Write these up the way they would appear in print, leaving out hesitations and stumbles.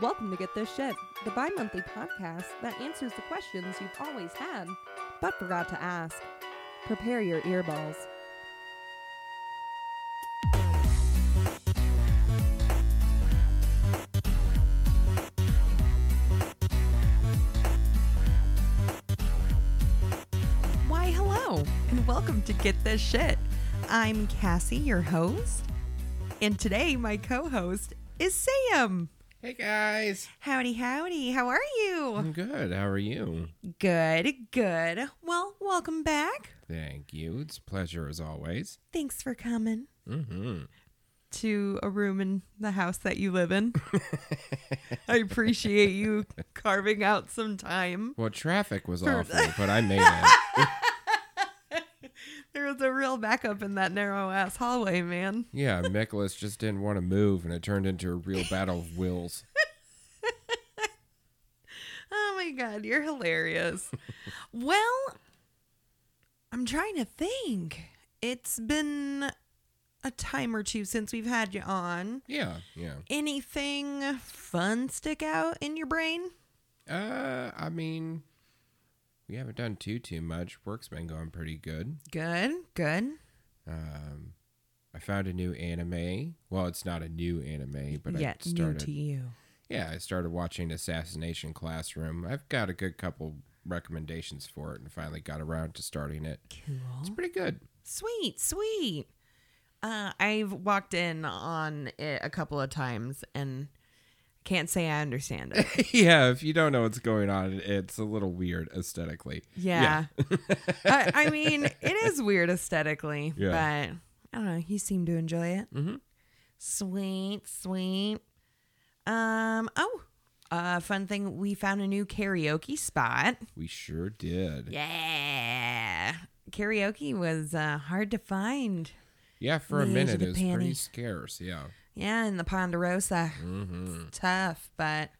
Welcome to Get This Shit, the bi-monthly podcast that answers the questions you've always had, but forgot to ask. Prepare your earballs. Why, hello, and welcome to Get This Shit. I'm Cassie, your host, and today my co-host is Sam. Hey guys. Howdy, howdy. How are you? I'm good. How are you? Good, good. Well, welcome back. Thank you. It's a pleasure as always. Thanks for coming to a room in the house that you live in. I appreciate you carving out some time. Well, traffic was awful, but I made it. There was a real backup in that narrow-ass hallway, man. Yeah, Nicholas just didn't want to move, and it turned into a real battle of wills. Oh, my God. You're hilarious. Well, I'm trying to think. It's been a time or two since we've had you on. Yeah. Anything fun stick out in your brain? I mean, we haven't done too much. Work's been going pretty good. Good. I found a new anime. Well, it's not a new anime, but yeah, I started new to you. Yeah, I started watching Assassination Classroom. I've got a good couple recommendations for it, and finally got around to starting it. Cool. It's pretty good. Sweet. I've walked in on it a couple of times and can't say I understand it. Yeah, if you don't know what's going on, it's a little weird aesthetically. Yeah. I mean, it is weird aesthetically, but I don't know. You seem to enjoy it. Mm-hmm. Sweet. Fun thing. We found a new karaoke spot. We sure did. Yeah. Karaoke was hard to find. Yeah, for a minute. It was pretty scarce. Yeah. Yeah, in the Ponderosa, it's tough, but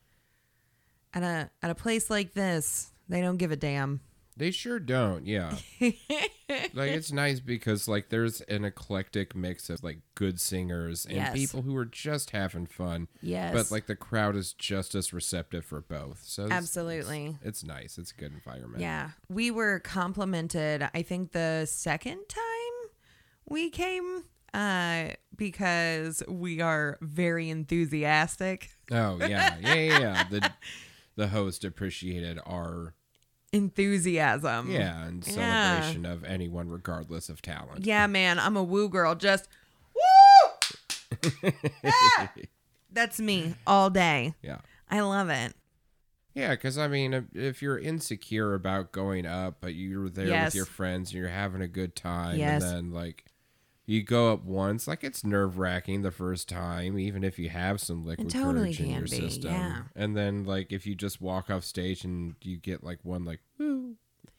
at a place like this, they don't give a damn. They sure don't, yeah. It's nice because, there's an eclectic mix of, good singers and people who are just having fun. Yes. But, the crowd is just as receptive for both. So absolutely. It's nice. It's a good environment. Yeah. We were complimented, I think, the second time we came because we are very enthusiastic. Oh, yeah. The host appreciated our enthusiasm. Yeah, and celebration of anyone regardless of talent. Yeah, man, I'm a woo girl. Just, woo! Ah! That's me all day. Yeah. I love it. Yeah, because, if you're insecure about going up, but you're there with your friends and you're having a good time, and then, you go up once, it's nerve-wracking the first time, even if you have some liquid courage in your system. Yeah. And then, if you just walk off stage and you get, one, woo.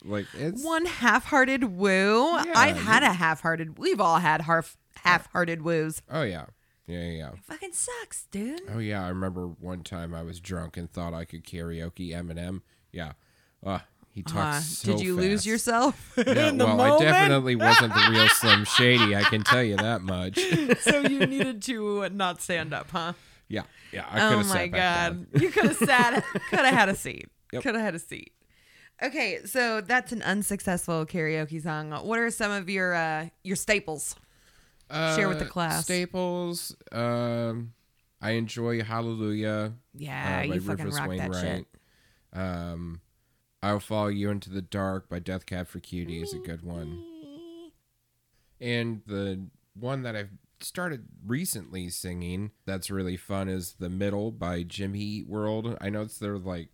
It's one half-hearted woo? Yeah, I've had a half-hearted. We've all had half-hearted woos. Oh, yeah. Yeah. It fucking sucks, dude. Oh, yeah. I remember one time I was drunk and thought I could karaoke Eminem. Yeah. He talks so fast. Did you lose yourself in the moment? I definitely wasn't the real Slim Shady. I can tell you that much. So you needed to not stand up, huh? Yeah. I could have sat back down. You could have sat. Could have had a seat. Yep. Could have had a seat. Okay, so that's an unsuccessful karaoke song. What are some of your staples? Share with the class. Staples. I enjoy "Hallelujah." Yeah, you fucking Rufus rock Wainwright. That shit. I'll Follow You Into the Dark by Death Cab for Cutie is a good one. And the one that I've started recently singing that's really fun is The Middle by Jimmy Eat World. I know it's their sellout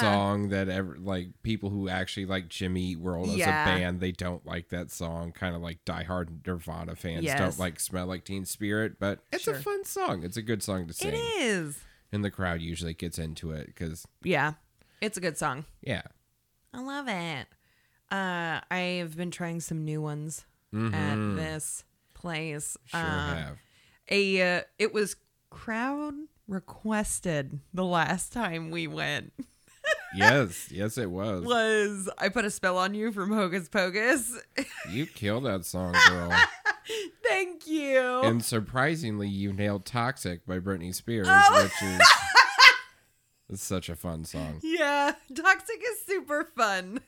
song that people who actually like Jimmy Eat World as a band, they don't like that song. Kind of like diehard Nirvana fans don't like Smell Like Teen Spirit, but it's a fun song. It's a good song to sing. It is. And the crowd usually gets into it because it's a good song. Yeah. I love it. I've been trying some new ones at this place. Sure have. It was crowd requested the last time we went. Yes, it was. Was I Put a Spell on You from Hocus Pocus. You killed that song, girl. Thank you. And surprisingly, you nailed Toxic by Britney Spears, which is it's such a fun song. Yeah, Toxic is super fun.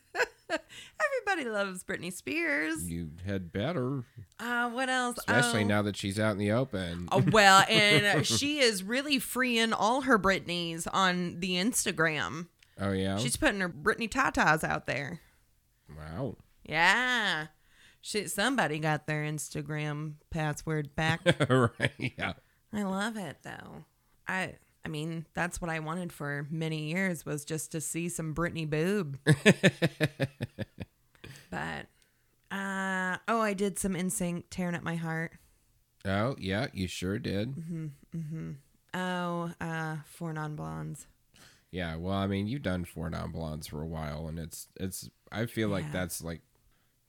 Everybody loves Britney Spears. You had better. What else? Especially now that she's out in the open. Oh, well, and she is really freeing all her Britneys on the Instagram. Oh, yeah? She's putting her Britney tatas out there. Wow. Yeah. Shit, somebody got their Instagram password back. Right, yeah. I love it, though. I mean, that's what I wanted for many years, was just to see some Britney boob. But, I did some NSYNC, Tearing Up My Heart. Oh, yeah, you sure did. Mm-hmm, mm-hmm. Oh, Four Non-Blondes. Yeah, well, I mean, you've done Four Non-Blondes for a while, and it's. I feel like that's like...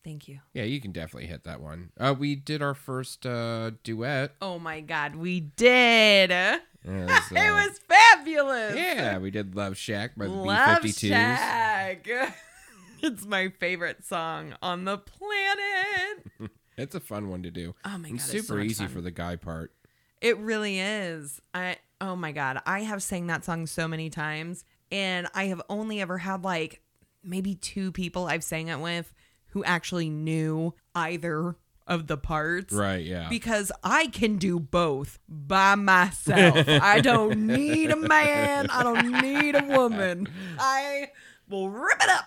Thank you. Yeah, you can definitely hit that one. We did our first duet. Oh, my God, we did. It was fabulous. Yeah, we did Love Shack by the B-52s. Love Shack. It's my favorite song on the planet. It's a fun one to do. Oh, my God. It's super easy for the guy part. It really is. Oh, my God. I have sang that song so many times, and I have only ever had, like, maybe two people I've sang it with who actually knew either of the parts. Right, yeah. Because I can do both by myself. I don't need a man. I don't need a woman. I will rip it up.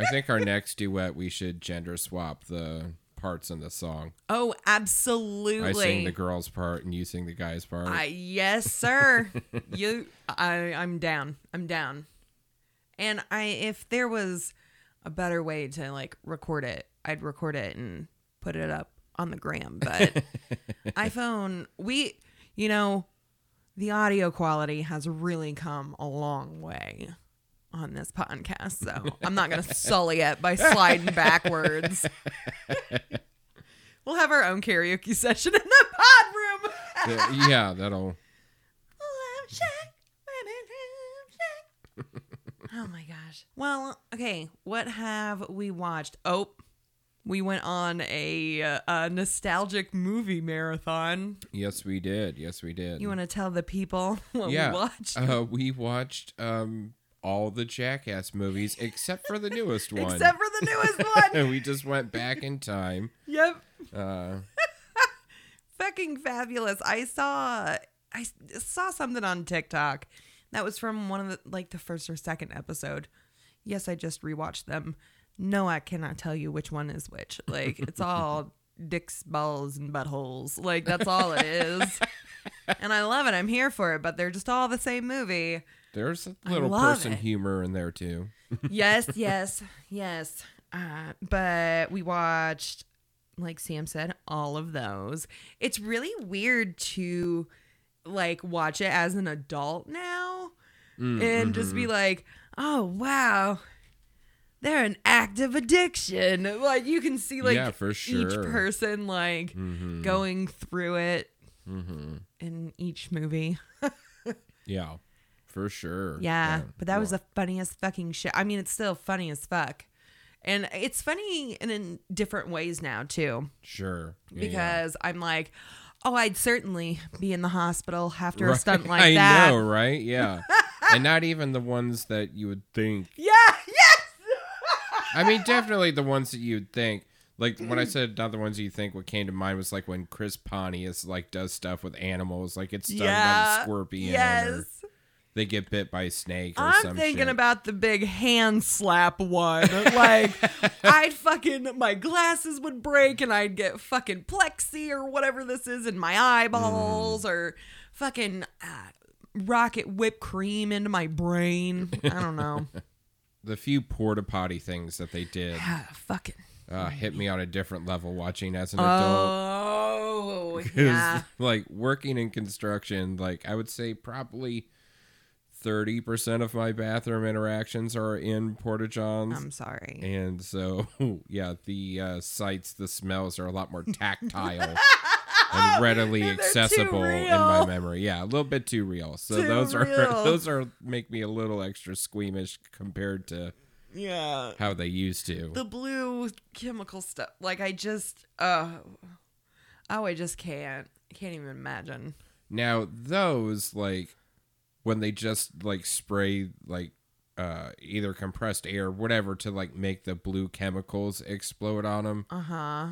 I think our next duet, we should gender swap the parts in the song. Oh, absolutely. I sing the girl's part and you sing the guy's part. Yes, sir. I'm down. I'm down. And if there was a better way to like record it, I'd record it and put it up on the gram, but iPhone, the audio quality has really come a long way on this podcast, so I'm not going to sully it by sliding backwards. We'll have our own karaoke session in the pod room. Yeah, that'll... Oh, my gosh. Well, okay. What have we watched? Oh, we went on a nostalgic movie marathon. Yes, we did. Yes, we did. You want to tell the people what we watched? We watched all the Jackass movies except for the newest one. Except for the newest one. We just went back in time. Yep. Fucking fabulous. I saw something on TikTok. That was from one of the first or second episode. Yes, I just rewatched them. No, I cannot tell you which one is which. Like, it's all dicks, balls, and buttholes. Like, that's all it is. And I love it. I'm here for it. But they're just all the same movie. There's a little person humor in there, too. Yes. But we watched, like Sam said, all of those. It's really weird to... like watch it as an adult now and just be like, oh wow, they're an active addiction. Like you can see like for sure. Each person like going through it in each movie. Yeah, for sure. Yeah, but that was the funniest fucking shit. I mean, it's still funny as fuck. And it's funny in different ways now too. Sure. Yeah, because I'm like... oh, I'd certainly be in the hospital after a stunt like that. I know, right? Yeah. And not even the ones that you would think. Yeah, yes! I mean, definitely the ones that you'd think. Like, when I said not the ones you think, what came to mind was, like, when Chris Pontius, like, does stuff with animals. Like, it's done by the scorpion. Yes. Or they get bit by a snake or something. I'm thinking about the big hand slap one. Like, I'd fucking, my glasses would break and I'd get fucking plexi or whatever this is in my eyeballs or fucking rocket whipped cream into my brain. I don't know. The few porta potty things that they did. Fucking. Hit me on a different level watching as an adult. Oh, yeah. Like, working in construction, like, I would say probably... 30% of my bathroom interactions are in Porta-Johns. I'm sorry. And so, yeah, the sights, the smells are a lot more tactile and readily accessible in my memory. Yeah, a little bit too real. So those make me a little extra squeamish compared to how they used to. The blue chemical stuff. Like I just Oh, I just can't. I can't even imagine. Now, those, like, when they just, like, spray, like, either compressed air or whatever to, like, make the blue chemicals explode on them. Uh-huh.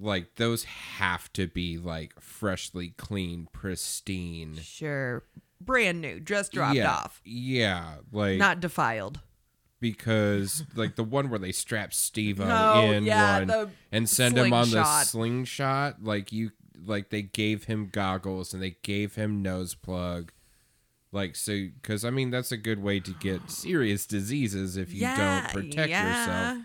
Like, those have to be, like, freshly clean, pristine. Sure. Brand new. Just dropped off. Yeah. Like, not defiled. Because, like, the one where they strap Steve-O in one and send him on the slingshot, like, you... Like, they gave him goggles and they gave him nose plug. Like, so, because, I mean, that's a good way to get serious diseases if you don't protect yourself.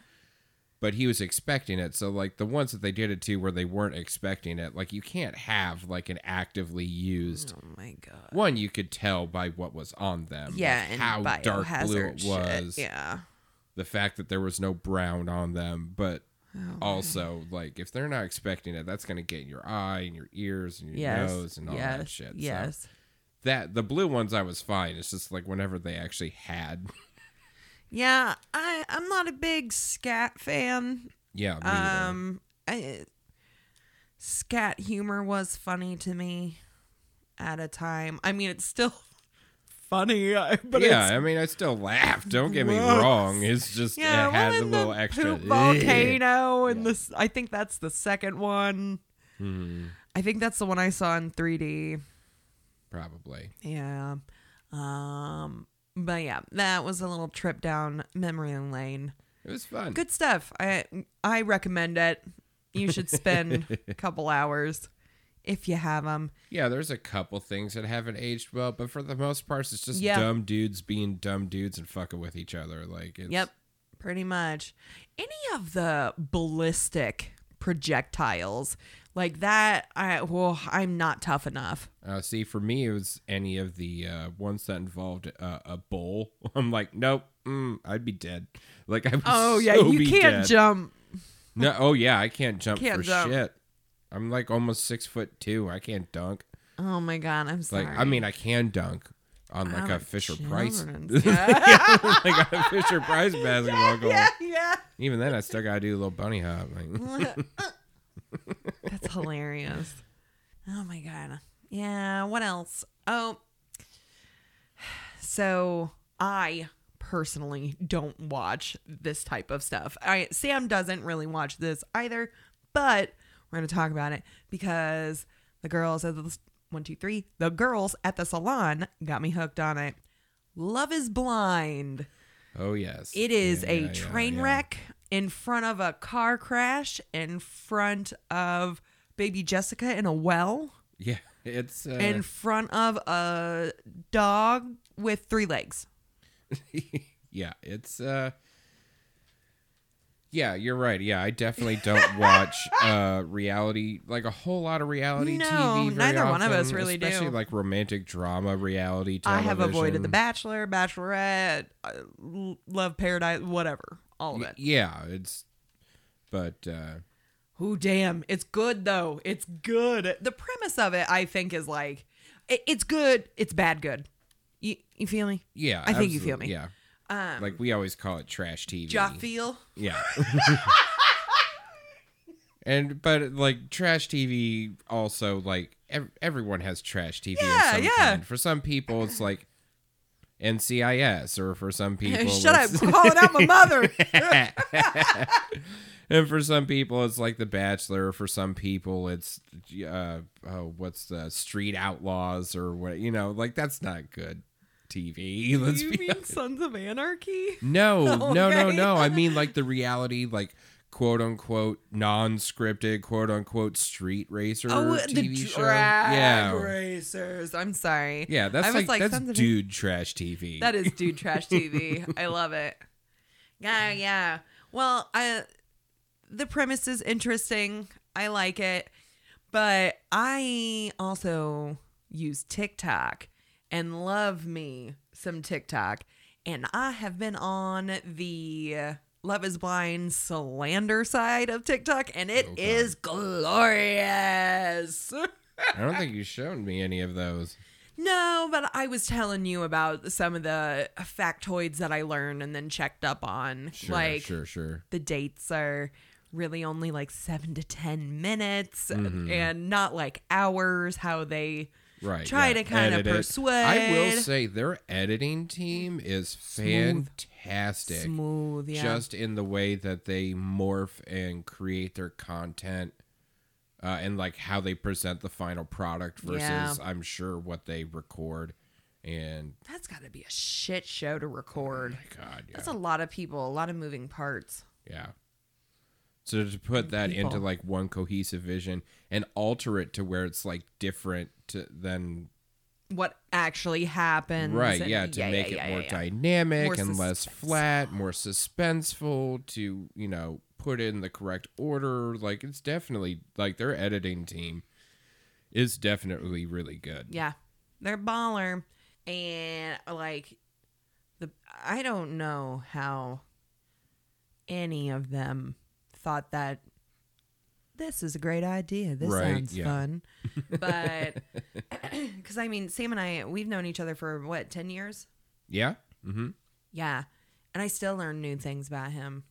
But he was expecting it. So, like, the ones that they did it to where they weren't expecting it, like, you can't have, like, an actively used. Oh, my God. One, you could tell by what was on them. Yeah, like, and how dark blue it was. Shit. Yeah. The fact that there was no brown on them, but... Oh, also, man. Like, if they're not expecting it, that's going to get in your eye and your ears and your nose and all that shit. Yes. So that, the blue ones, I was fine. It's just, like, whenever they actually had. Yeah, I'm not a big scat fan. Yeah, me scat humor was funny to me at a time. I mean, it's still funny, but I mean, I still laugh. Don't get me wrong. It's just it has a little extra. Poop volcano and this. I think that's the second one. Mm-hmm. I think that's the one I saw in 3D. Probably. Yeah. But yeah, that was a little trip down memory lane. It was fun. Good stuff. I recommend it. You should spend a couple hours. If you have them. Yeah, there's a couple things that haven't aged well, but for the most part, it's just dumb dudes being dumb dudes and fucking with each other. Like, it's... Yep, pretty much. Any of the ballistic projectiles like that, I'm not tough enough. See, for me, it was any of the ones that involved a bull. I'm like, nope, I'd be dead. Like, I would you can't dead. Jump. No, I can't jump shit. I'm like almost 6'2". I can't dunk. Oh my God, I'm sorry. Like, I mean, I can dunk on like a Fisher Price, like a Fisher Price basketball goal. Yeah, yeah. Even then, I still gotta do a little bunny hop. Like. That's hilarious. Oh my God. Yeah. What else? Oh. So I personally don't watch this type of stuff. Sam doesn't really watch this either, but. We're going to talk about it because the girls at the salon got me hooked on it. Love is Blind. Oh, yes. It is a train wreck in front of a car crash in front of baby Jessica in a well. Yeah. It's in front of a dog with three legs. Yeah. It's... Yeah, you're right. Yeah, I definitely don't watch reality, like a whole lot of reality TV. No, neither one of us really do. Especially like romantic drama, reality television. I have avoided The Bachelor, Bachelorette, Love Paradise, whatever. All of it. Yeah, it's, but. Oh, damn. It's good, though. It's good. The premise of it, I think, is like, it's good. It's bad good. You feel me? Yeah. I think you feel me. Yeah. Like, we always call it trash TV. Jafeel. Yeah. But, like, trash TV also, like, everyone has trash TV of some kind. For some people, it's, like, NCIS, or for some people... Shut up, calling out my mother! And for some people, it's, like, The Bachelor. For some people, it's, what's the Street Outlaws, or what, you know, like, that's not good. TV. Let's you mean honest. Sons of Anarchy? No, okay. No. I mean like the reality, like quote unquote non-scripted, quote unquote street racer TV show. Drag racers. I'm sorry. Yeah, that's like that's dude trash TV. That is dude trash TV. I love it. Yeah. Well, the premise is interesting. I like it, but I also use TikTok. And love me some TikTok. And I have been on the Love is Blind slander side of TikTok. And it is glorious. I don't think you showed me any of those. No, but I was telling you about some of the factoids that I learned and then checked up on. Sure, like, the dates are really only like 7 to 10 minutes and not like hours, how they try to kind of persuade. I will say their editing team is fantastic. Smooth, yeah. Just in the way that they morph and create their content. And like how they present the final product versus, I'm sure, what they record. And that's got to be a shit show to record. Oh my God, yeah. That's a lot of people, a lot of moving parts. Yeah. So to put that into like one cohesive vision and alter it to where it's like different than what actually happens. Right. And, yeah. To make it more dynamic more and less flat, more suspenseful, to, you know, put in the correct order. Like, it's definitely like their editing team is definitely really good. Yeah, they're baller. And like I don't know how any of them thought that this is a great idea, this sounds fun, but because I mean, Sam and I, we've known each other for what, 10 years? And I still learn new things about him.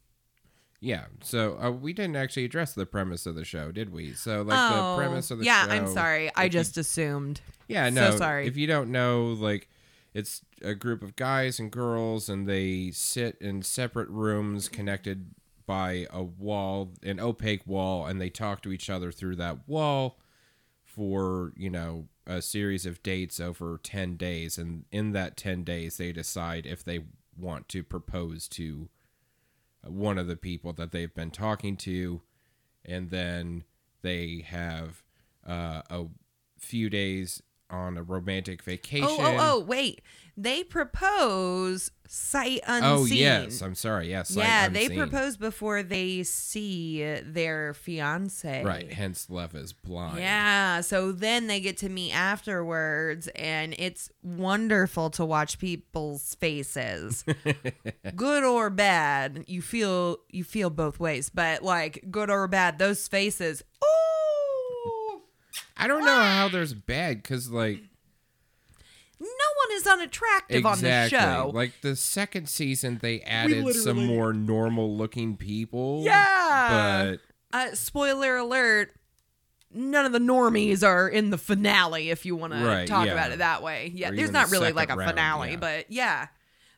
Yeah, so we didn't actually address the premise of the show, did we? So, like, the premise of the show... Yeah, I'm sorry. I just assumed. Yeah, no. So sorry. If you don't know, like, it's a group of guys and girls, and they sit in separate rooms connected by a wall, an opaque wall, and they talk to each other through that wall for, you know, a series of dates over 10 days. And in that 10 days, they decide if they want to propose to one of the people that they've been talking to, and then they have a few days on a romantic vacation. Wait. They propose sight unseen. Oh, yes. I'm sorry. Yes. Yeah, unseen. They propose before they see their fiancé. Right. Hence, love is blind. Yeah. So then they get to meet afterwards, and it's wonderful to watch people's faces. Good or bad. You feel both ways, but like good or bad, those faces. Oh, I don't know how there's bad, because like, no one is unattractive on the show. Like, the second season, they added some more normal-looking people. Yeah. But spoiler alert, none of the normies are in the finale, if you want to talk about it that way. Yeah, there's not really like a finale, but yeah.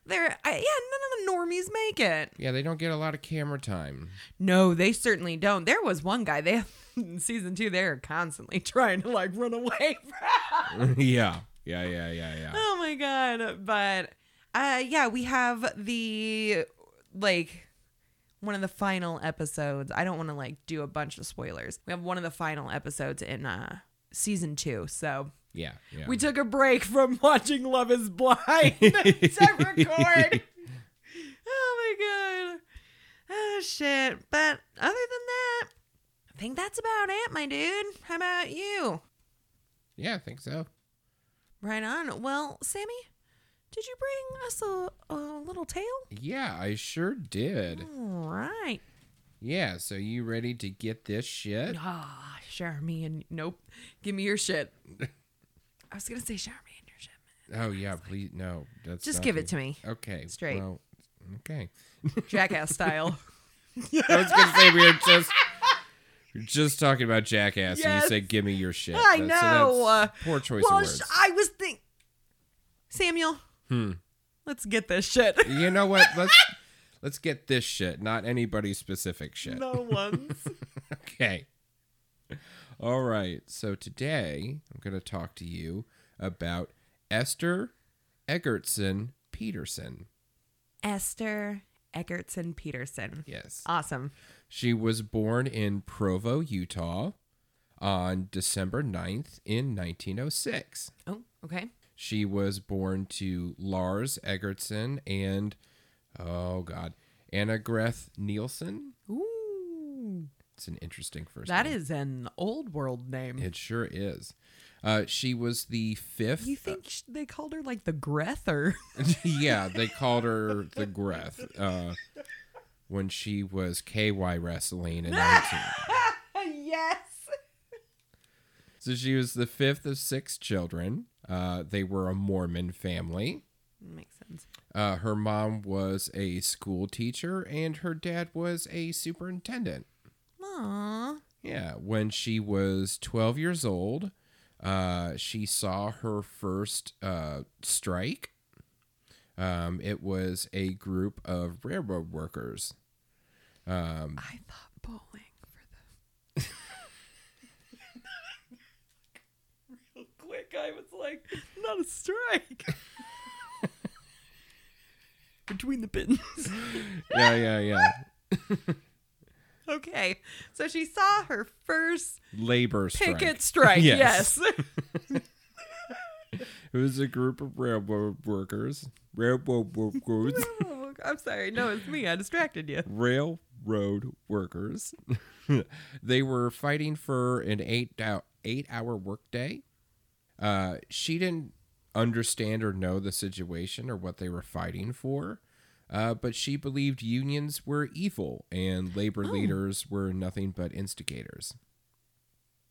None of the normies make it. Yeah, they don't get a lot of camera time. No, they certainly don't. There was one guy, in season 2, they're constantly trying to like run away from. Yeah. Oh my God. But we have the like one of the final episodes. I don't want to like do a bunch of spoilers. We have one of the final episodes in season 2. So yeah. We took a break from watching Love is Blind to record. Oh my God. Oh shit. But other than that, I think that's about it, my dude. How about you? Yeah, I think so. Right on. Well, Sammy, did you bring us a little tale? Yeah, I sure did. All right. Yeah, so you ready to get this shit? Ah, shower me and... Nope. Give me your shit. I was going to say shower me and your shit. Man. Oh, yeah, please. Like, no. That's just give it to me. Okay. Straight. Well, okay. Jackass style. I was going to say we were just... You're just talking about Jackass, and you say, give me your shit. I know. So poor choice of words. I was thinking... Samuel, let's get this shit. You know what? Let's get this shit, not anybody's specific shit. No one's. Okay. All right. So today, I'm going to talk to you about Esther Eggertsen Peterson. Esther Eggertsen Peterson. Yes. Awesome. She was born in Provo, Utah on December 9th in 1906. Oh, okay. She was born to Lars Eggertsen and, Anna Greth Nielsen. Ooh. It's an interesting first name. That is an old world name. It sure is. She was the fifth. You think they called her like the Greth or? Yeah, they called her the Greth. When she was KY wrestling in 19. Yes! So she was the fifth of 6 children. They were a Mormon family. Makes sense. Her mom was a school teacher, and her dad was a superintendent. Aww. Yeah, when she was 12 years old, she saw her first strike. It was a group of railroad workers. I thought bowling for them. Real quick, I was like, not a strike. Between the bins. Yeah. Okay, so she saw her first labor strike. Picket strike, yes. It was a group of railroad workers. I'm sorry, no, it's me. I distracted you. Railroad workers. They were fighting for an eight-hour workday. She didn't understand or know the situation or what they were fighting for. But she believed unions were evil and labor leaders were nothing but instigators.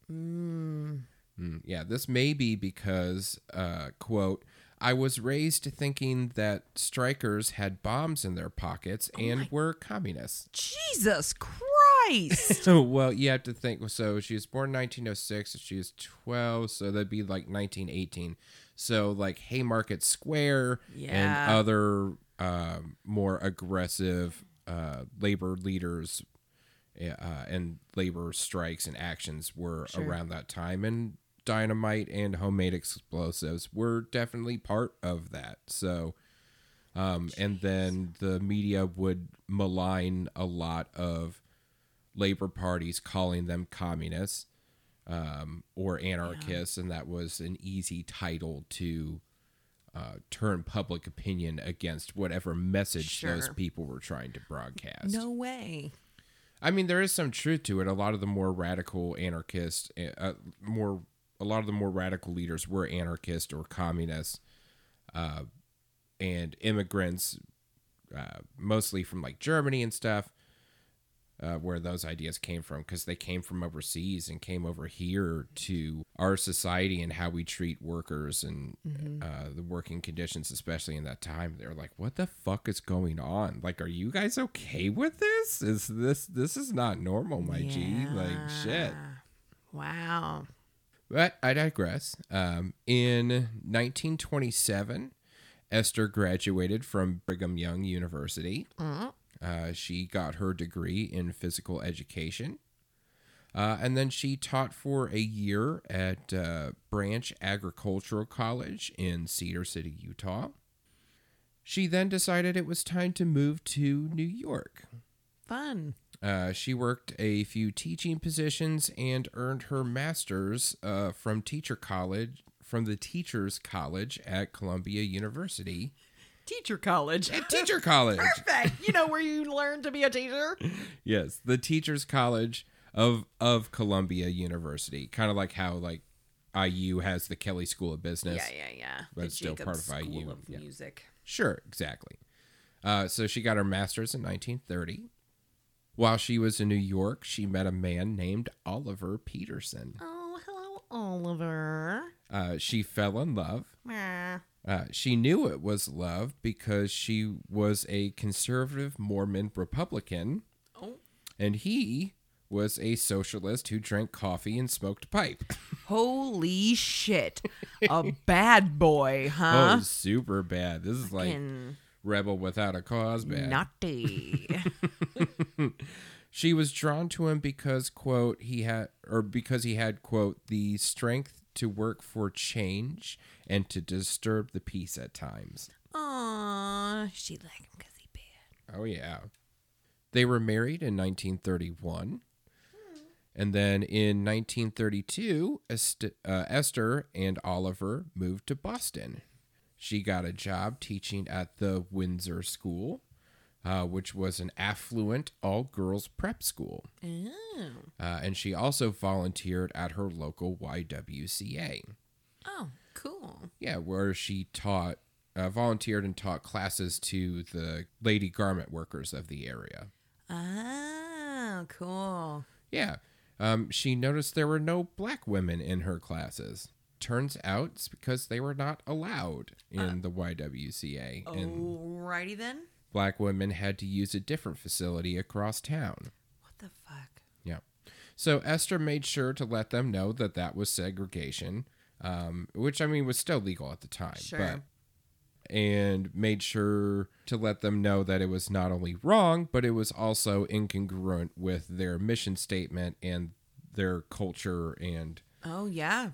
Yeah, this may be because, quote, I was raised thinking that strikers had bombs in their pockets and were communists. Jesus Christ! Well, you have to think. So she was born in 1906. She was 12. So that'd be like 1918. So like Haymarket Square and other... more aggressive labor leaders and labor strikes and actions were around that time. And dynamite and homemade explosives were definitely part of that. So, and then the media would malign a lot of labor parties, calling them communists or anarchists. And that was an easy title to... turn public opinion against whatever message those people were trying to broadcast. No way. I mean, there is some truth to it. A lot of the more radical anarchists, a lot of the more radical leaders were anarchists or communists, and immigrants, mostly from like Germany and stuff, where those ideas came from, because they came from overseas and came over here to our society and how we treat workers and the working conditions, especially in that time. They're like, what the fuck is going on? Like, are you guys okay with this? Is this is not normal, my G. Like, shit. Wow. But I digress. In 1927, Esther graduated from Brigham Young University. She got her degree in physical education. And then she taught for a year at Branch Agricultural College in Cedar City, Utah. She then decided it was time to move to New York. Fun. She worked a few teaching positions and earned her master's from the Teachers College at Columbia University. Teacher college. At Teacher College. Perfect. You know where you learn to be a teacher? Yes, the Teachers College of Columbia University. Kind of like how like IU has the Kelley School of Business. Yeah. But it's still part of IU. School of Music. Sure, exactly. So she got her master's in 1930. While she was in New York, she met a man named Oliver Peterson. Oh, hello, Oliver. She fell in love. Meh. She knew it was love because she was a conservative Mormon Republican, and he was a socialist who drank coffee and smoked pipe. Holy shit. A bad boy, huh? Oh, super bad. This is like Rebel Without a Cause bad. Naughty. She was drawn to him because, quote, he had, quote, the strength to work for change and to disturb the peace at times. Aww, she liked him because he bad. Oh, yeah. They were married in 1931. And then in 1932, Esther and Oliver moved to Boston. She got a job teaching at the Windsor School, which was an affluent all-girls prep school. And she also volunteered at her local YWCA. Oh, cool. Yeah, where she volunteered and taught classes to the lady garment workers of the area. Oh, cool. Yeah. She noticed there were no black women in her classes. Turns out it's because they were not allowed in the YWCA. Alrighty then. Black women had to use a different facility across town. What the fuck? Yeah. So Esther made sure to let them know that that was segregation, which, I mean, was still legal at the time. Sure. And made sure to let them know that it was not only wrong, but it was also incongruent with their mission statement and their culture and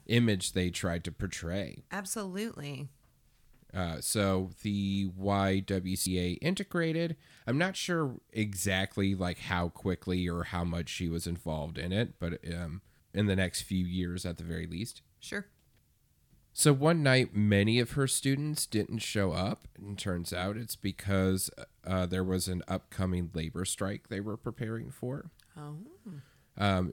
image they tried to portray. Absolutely. So the YWCA integrated. I'm not sure exactly like how quickly or how much she was involved in it, but in the next few years at the very least. Sure. So one night, many of her students didn't show up, and turns out it's because there was an upcoming labor strike they were preparing for. Oh.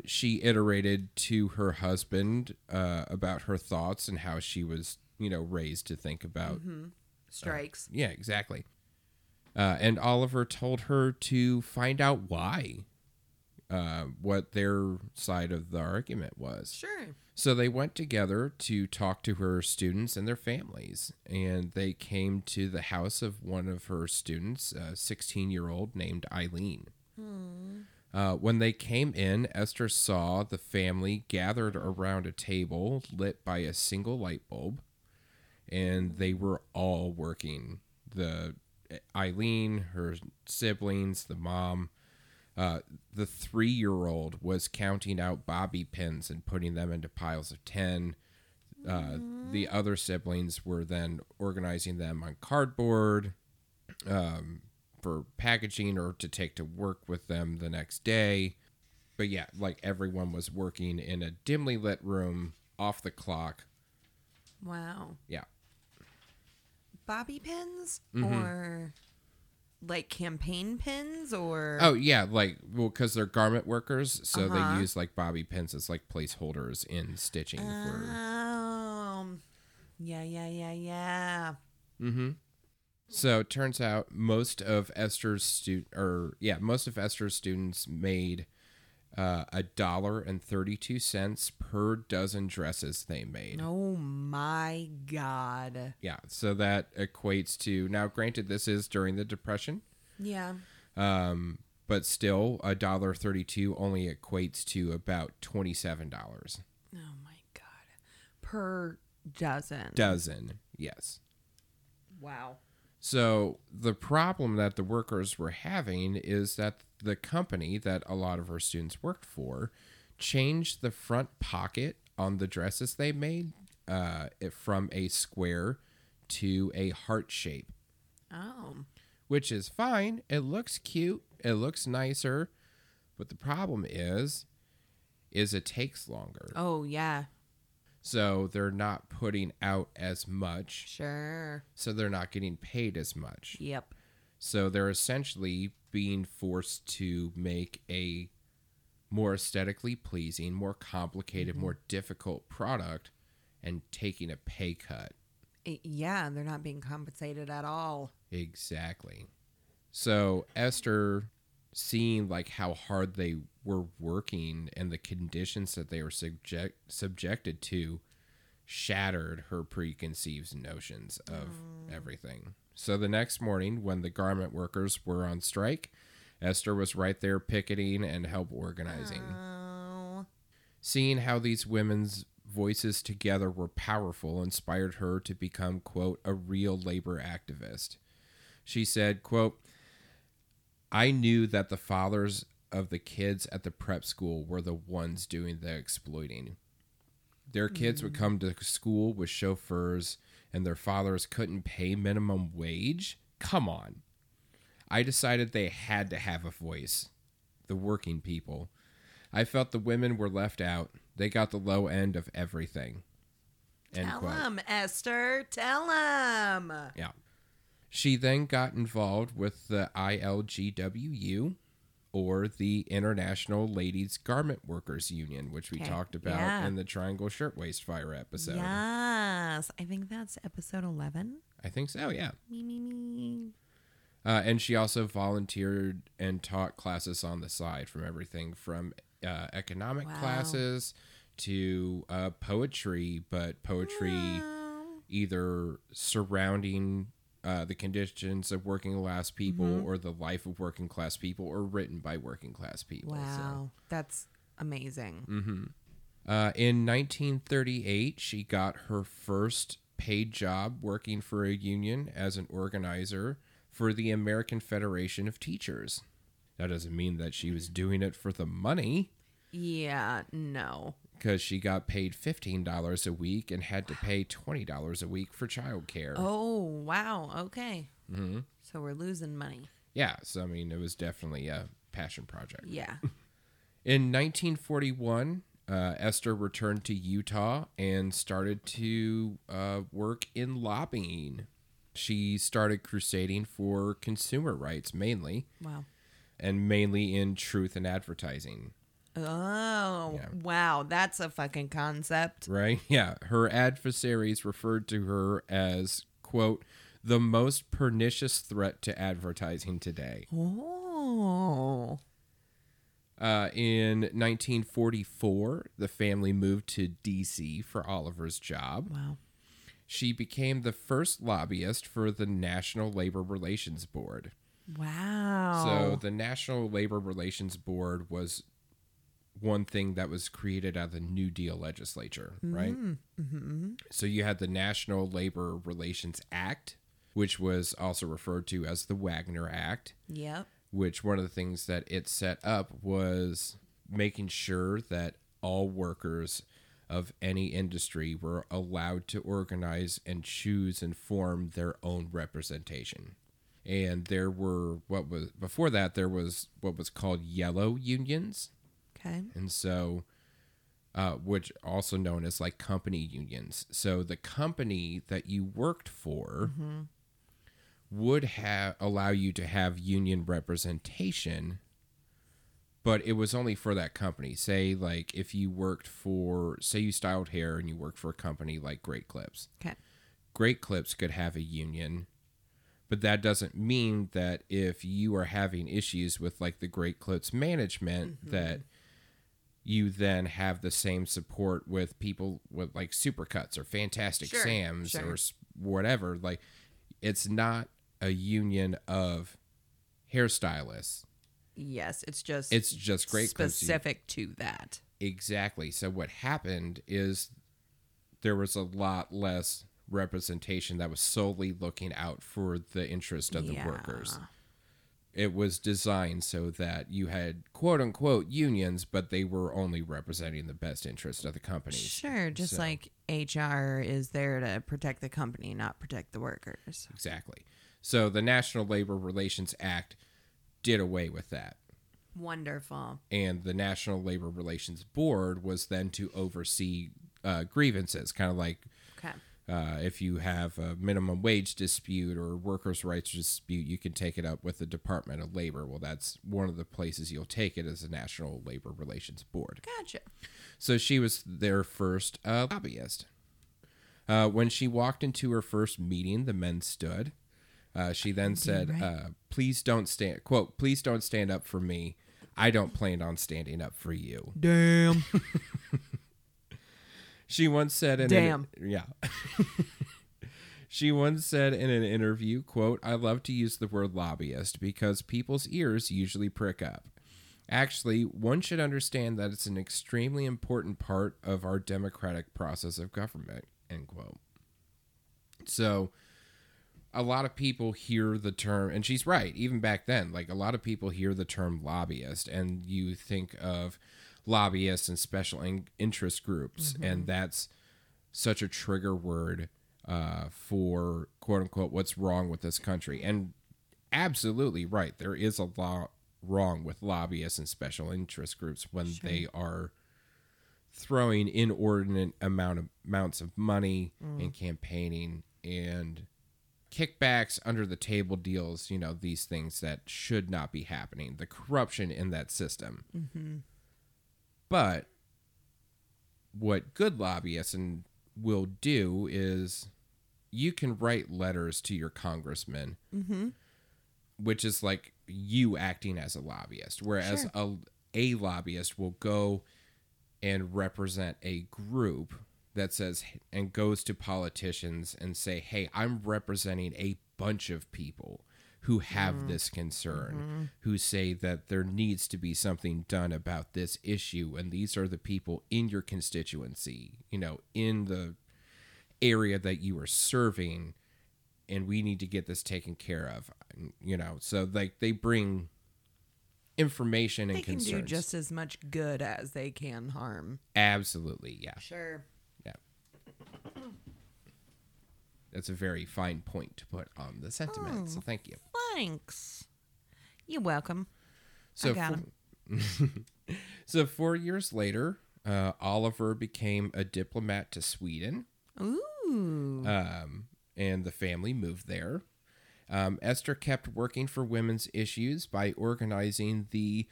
She iterated to her husband about her thoughts and how she was, you know, raised to think about strikes. Yeah, exactly. And Oliver told her to find out why, what their side of the argument was. Sure. So they went together to talk to her students and their families, and they came to the house of one of her students, a 16-year-old named Eileen. Hmm. When they came in, Esther saw the family gathered around a table lit by a single light bulb, and they were all working. The Eileen, her siblings, the mom, the 3-year-old was counting out bobby pins and putting them into piles of 10. The other siblings were then organizing them on cardboard, for packaging or to take to work with them the next day. But yeah, like everyone was working in a dimly lit room off the clock. Wow. Yeah. Bobby pins or like campaign pins or? Oh yeah. Like, well, cause they're garment workers. So they use like bobby pins as like placeholders in stitching. Yeah. Mm-hmm. So it turns out most of Esther's students made $1.32 per dozen dresses they made. Oh my God. Yeah, so that equates to, now granted this is during the Depression. Yeah. But still $1.32 only equates to about $27. Oh my God. Per dozen. Dozen, yes. Wow. So the problem that the workers were having is that the company that a lot of her students worked for changed the front pocket on the dresses they made from a square to a heart shape. Oh. Which is fine. It looks cute. It looks nicer. But the problem is it takes longer. Oh, yeah. So they're not putting out as much. Sure. So they're not getting paid as much. Yep. So they're essentially being forced to make a more aesthetically pleasing, more complicated, more difficult product and taking a pay cut. Yeah, they're not being compensated at all. Exactly. So Esther, seeing like how hard they were working and the conditions that they were subjected to, shattered her preconceived notions of everything. So the next morning when the garment workers were on strike, Esther was right there picketing and help organizing. Oh. Seeing how these women's voices together were powerful inspired her to become, quote, a real labor activist. She said, quote, I knew that the fathers of the kids at the prep school were the ones doing the exploiting. Their kids would come to school with chauffeurs and their fathers couldn't pay minimum wage. Come on. I decided they had to have a voice. The working people. I felt the women were left out. They got the low end of everything. End quote. Tell them, Esther. Tell them. Yeah. She then got involved with the ILGWU, or the International Ladies Garment Workers Union, which we talked about in the Triangle Shirtwaist Fire episode. Yes, I think that's episode 11. I think so, yeah. And she also volunteered and taught classes on the side, from everything from economic classes to poetry, but poetry either surrounding the conditions of working-class people or the life of working-class people or written by working-class people. Wow. So. That's amazing. Mm-hmm. In 1938, she got her first paid job working for a union as an organizer for the American Federation of Teachers. That doesn't mean that she was doing it for the money. Yeah, no. Because she got paid $15 a week and had to pay $20 a week for childcare. Oh, wow. Okay. Mm-hmm. So we're losing money. Yeah. So, I mean, it was definitely a passion project. Yeah. In 1941, Esther returned to Utah and started to work in lobbying. She started crusading for consumer rights mainly. Wow. And mainly in truth and advertising. Oh, yeah. Wow. That's a fucking concept. Right? Yeah. Her adversaries referred to her as, quote, the most pernicious threat to advertising today. Oh. In 1944, the family moved to D.C. for Oliver's job. Wow. She became the first lobbyist for the National Labor Relations Board. Wow. So the National Labor Relations Board was one thing that was created out of the New Deal legislature, right? Mm-hmm. So you had the National Labor Relations Act, which was also referred to as the Wagner Act. Yep. Which one of the things that it set up was making sure that all workers of any industry were allowed to organize and choose and form their own representation. And there were what was before that, there was what was called yellow unions. Okay. And so, which also known as like company unions. So the company that you worked for mm-hmm. would have allow you to have union representation, but it was only for that company. Say like if you worked for, say you styled hair and you worked for a company like Great Clips. Okay. Great Clips could have a union, but that doesn't mean that if you are having issues with like the Great Clips management mm-hmm. that you then have the same support with people with like Supercuts or Fantastic sure, Sam's sure. or whatever. Like it's not a union of hairstylists. Yes, it's just Great Clips specific to that. Exactly. So what happened is there was a lot less representation that was solely looking out for the interest of the yeah. workers. It was designed so that you had quote unquote unions, but they were only representing the best interest of the company. Sure. Just so, like HR is there to protect the company, not protect the workers. Exactly. So the National Labor Relations Act did away with that. Wonderful. And the National Labor Relations Board was then to oversee grievances, kind of like okay. If you have a minimum wage dispute or workers' rights dispute, you can take it up with the Department of Labor. Well, that's one of the places you'll take it is the National Labor Relations Board. Gotcha. So she was their first lobbyist. When she walked into her first meeting, the men stood. She then said, right? Please don't stand, quote, please don't stand up for me. I don't plan on standing up for you. Damn. She once said in Damn. She once said in an interview, quote, I love to use the word lobbyist because people's ears usually prick up. Actually, one should understand that it's an extremely important part of our democratic process of government, end quote. So a lot of people hear the term, and she's right, even back then, like a lot of people hear the term lobbyist and you think of lobbyists and special interest groups. Mm-hmm. And that's such a trigger word for, quote unquote, what's wrong with this country. And absolutely right. There is a lot wrong with lobbyists and special interest groups when sure. they are throwing inordinate amounts of money and campaigning and kickbacks, under the table deals, you know, these things that should not be happening. The corruption in that system. Mm-hmm. But what good lobbyists will do is you can write letters to your congressman, mm-hmm. which is like you acting as a lobbyist, whereas sure. a lobbyist will go and represent a group that says and goes to politicians and say, hey, I'm representing a bunch of people who have this concern, who say that there needs to be something done about this issue. And these are the people in your constituency, you know, in the area that you are serving, and we need to get this taken care of, you know. So like they bring information and concerns. They can do just as much good as they can harm. Absolutely. Yeah. Sure. Yeah. That's a very fine point to put on the sentiment. Oh, so thank you. Thanks. You're welcome. So I got him. So 4 years later, Oliver became a diplomat to Sweden. Ooh. And the family moved there. Esther kept working for women's issues by organizing the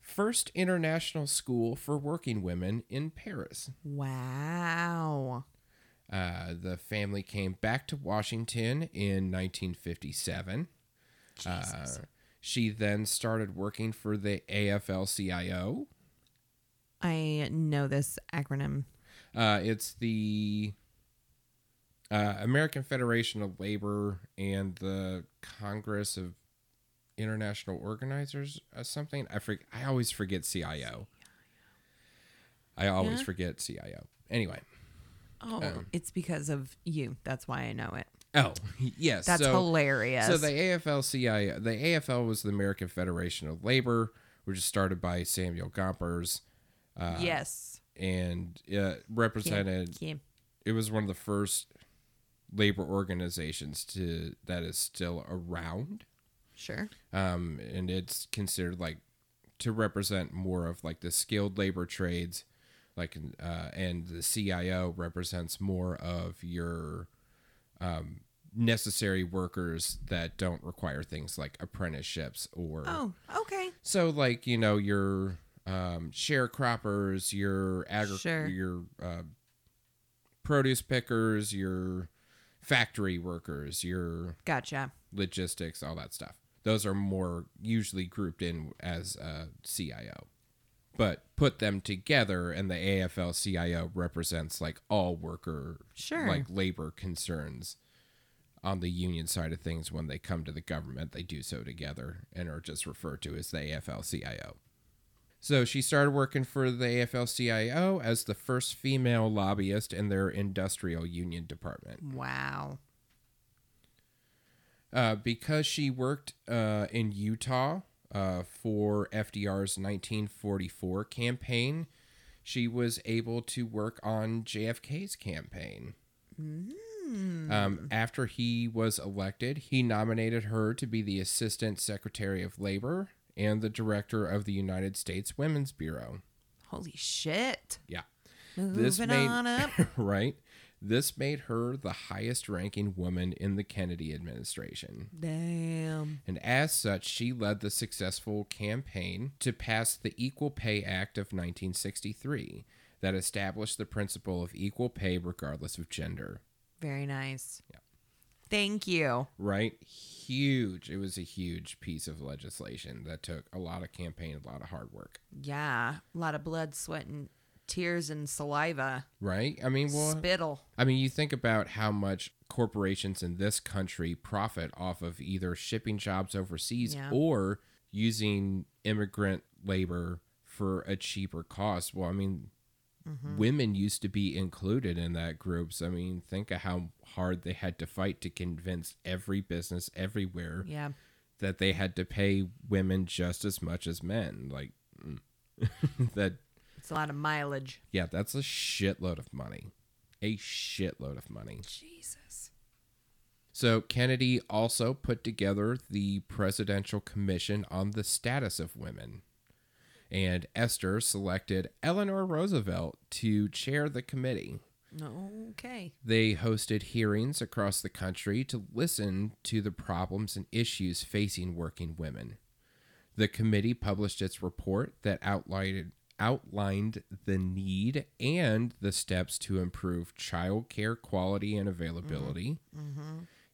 first international school for working women in Paris. Wow. The family came back to Washington in 1957. Jesus. She then started working for the AFL-CIO. I know this acronym. It's the... American Federation of Labor and the Congress of International Organizers or something. I always forget CIO. I always forget CIO. Anyway. Oh, it's because of you. That's why I know it. Oh, yes. That's hilarious. So the AFL-CIO, the AFL was the American Federation of Labor, which is started by Samuel Gompers. Yes. And represented... It was one of the first... labor organizations to that is still around. Sure. And it's considered like to represent more of like the skilled labor trades, like and the CIO represents more of your necessary workers that don't require things like apprenticeships or so like, you know, your sharecroppers, your your produce pickers, your factory workers, your logistics, all that stuff. Those are more usually grouped in as CIO, but put them together and the AFL-CIO represents like all worker like labor concerns on the union side of things. When they come to the government, they do so together and are just referred to as the AFL-CIO. So she started working for the AFL-CIO as the first female lobbyist in their industrial union department. Wow. Because she worked in Utah for FDR's 1944 campaign, she was able to work on JFK's campaign. After he was elected, he nominated her to be the Assistant Secretary of Labor and the director of the United States Women's Bureau. Holy shit. Yeah. Moving on up. Right. This made her the highest ranking woman in the Kennedy administration. Damn. And as such, she led the successful campaign to pass the Equal Pay Act of 1963 that established the principle of equal pay regardless of gender. Very nice. Yeah. Thank you. Right? Huge. It was a huge piece of legislation that took a lot of campaign, a lot of hard work. Yeah. A lot of blood, sweat, and tears and saliva. Right? I mean, well... spittle. I mean, you think about how much corporations in this country profit off of either shipping jobs overseas or using immigrant labor for a cheaper cost. Well, I mean... women used to be included in that group. So, I mean, think of how hard they had to fight to convince every business everywhere that they had to pay women just as much as men. Like, that. It's a lot of mileage. Yeah, that's a shitload of money. A shitload of money. Jesus. So Kennedy also put together the Presidential Commission on the Status of Women. And Esther selected Eleanor Roosevelt to chair the committee. Okay. They hosted hearings across the country to listen to the problems and issues facing working women. The committee published its report that outlined the need and the steps to improve child care quality and availability,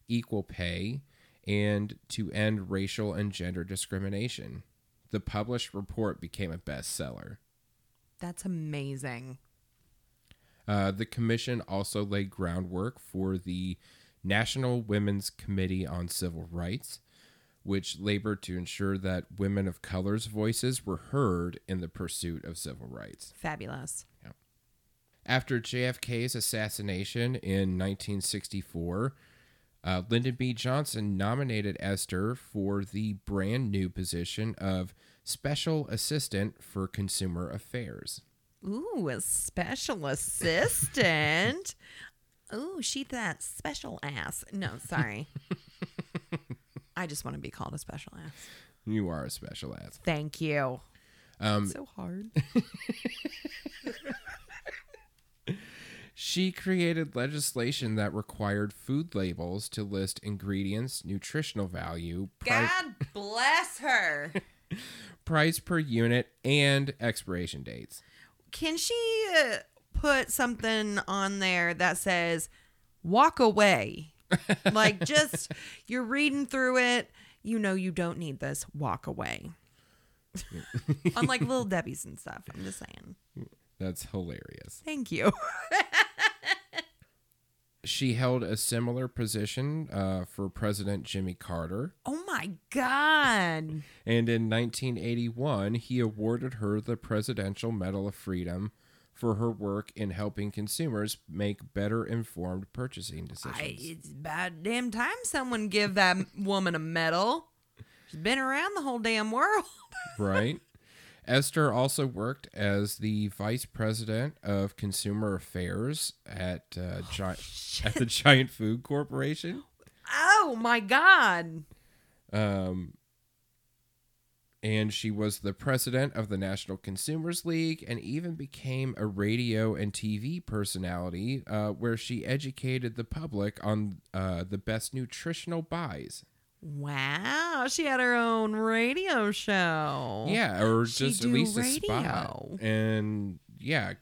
equal pay, and to end racial and gender discrimination. The published report became a bestseller. That's amazing. The commission also laid groundwork for the National Women's Committee on Civil Rights, which labored to ensure that women of color's voices were heard in the pursuit of civil rights. Fabulous. Yeah. After JFK's assassination in 1964, Lyndon B. Johnson nominated Esther for the brand new position of Special Assistant for Consumer Affairs. Ooh, a special assistant. Ooh, she's that special ass. No, sorry. I just want to be called a special ass. You are a special ass. Thank you. It's so hard. She created legislation that required food labels to list ingredients, nutritional value, God bless her, price per unit, and expiration dates. Can she put something on there that says, walk away? Like, just, you're reading through it, you know you don't need this, walk away. Unlike Little Debbie's and stuff, I'm just saying. That's hilarious. Thank you. She held a similar position for President Jimmy Carter. Oh, my God. And in 1981, he awarded her the Presidential Medal of Freedom for her work in helping consumers make better informed purchasing decisions. It's about damn time someone give that woman a medal. She's been around the whole damn world. Right. Esther also worked as the vice president of consumer affairs at the Giant Food Corporation. Oh, my God. And she was the president of the National Consumers League and even became a radio and TV personality where she educated the public on the best nutritional buys. Wow, she had her own radio show. Yeah, or just at least a spot. And yeah,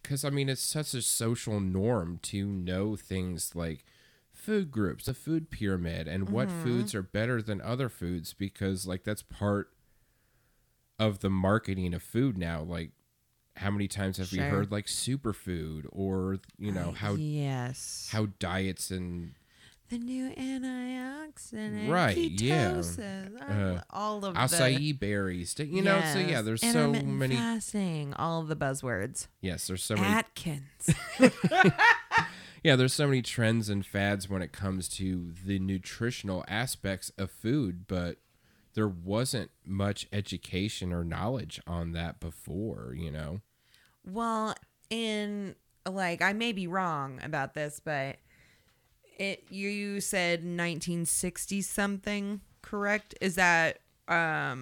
because I mean, it's such a social norm to know things like food groups, the food pyramid, and what foods are better than other foods, because like that's part of the marketing of food now. Like, how many times have we heard like superfood, or you know how diets and the new antioxidant, right? Ketosis, yeah, all of acai berries. You know, so yeah, there's so many fasting, all of the buzzwords. Yes, there's so many Atkins. Yeah, there's so many trends and fads when it comes to the nutritional aspects of food, but there wasn't much education or knowledge on that before. You know, well, in like I may be wrong about this, but. You said 1960 something, correct? Is that I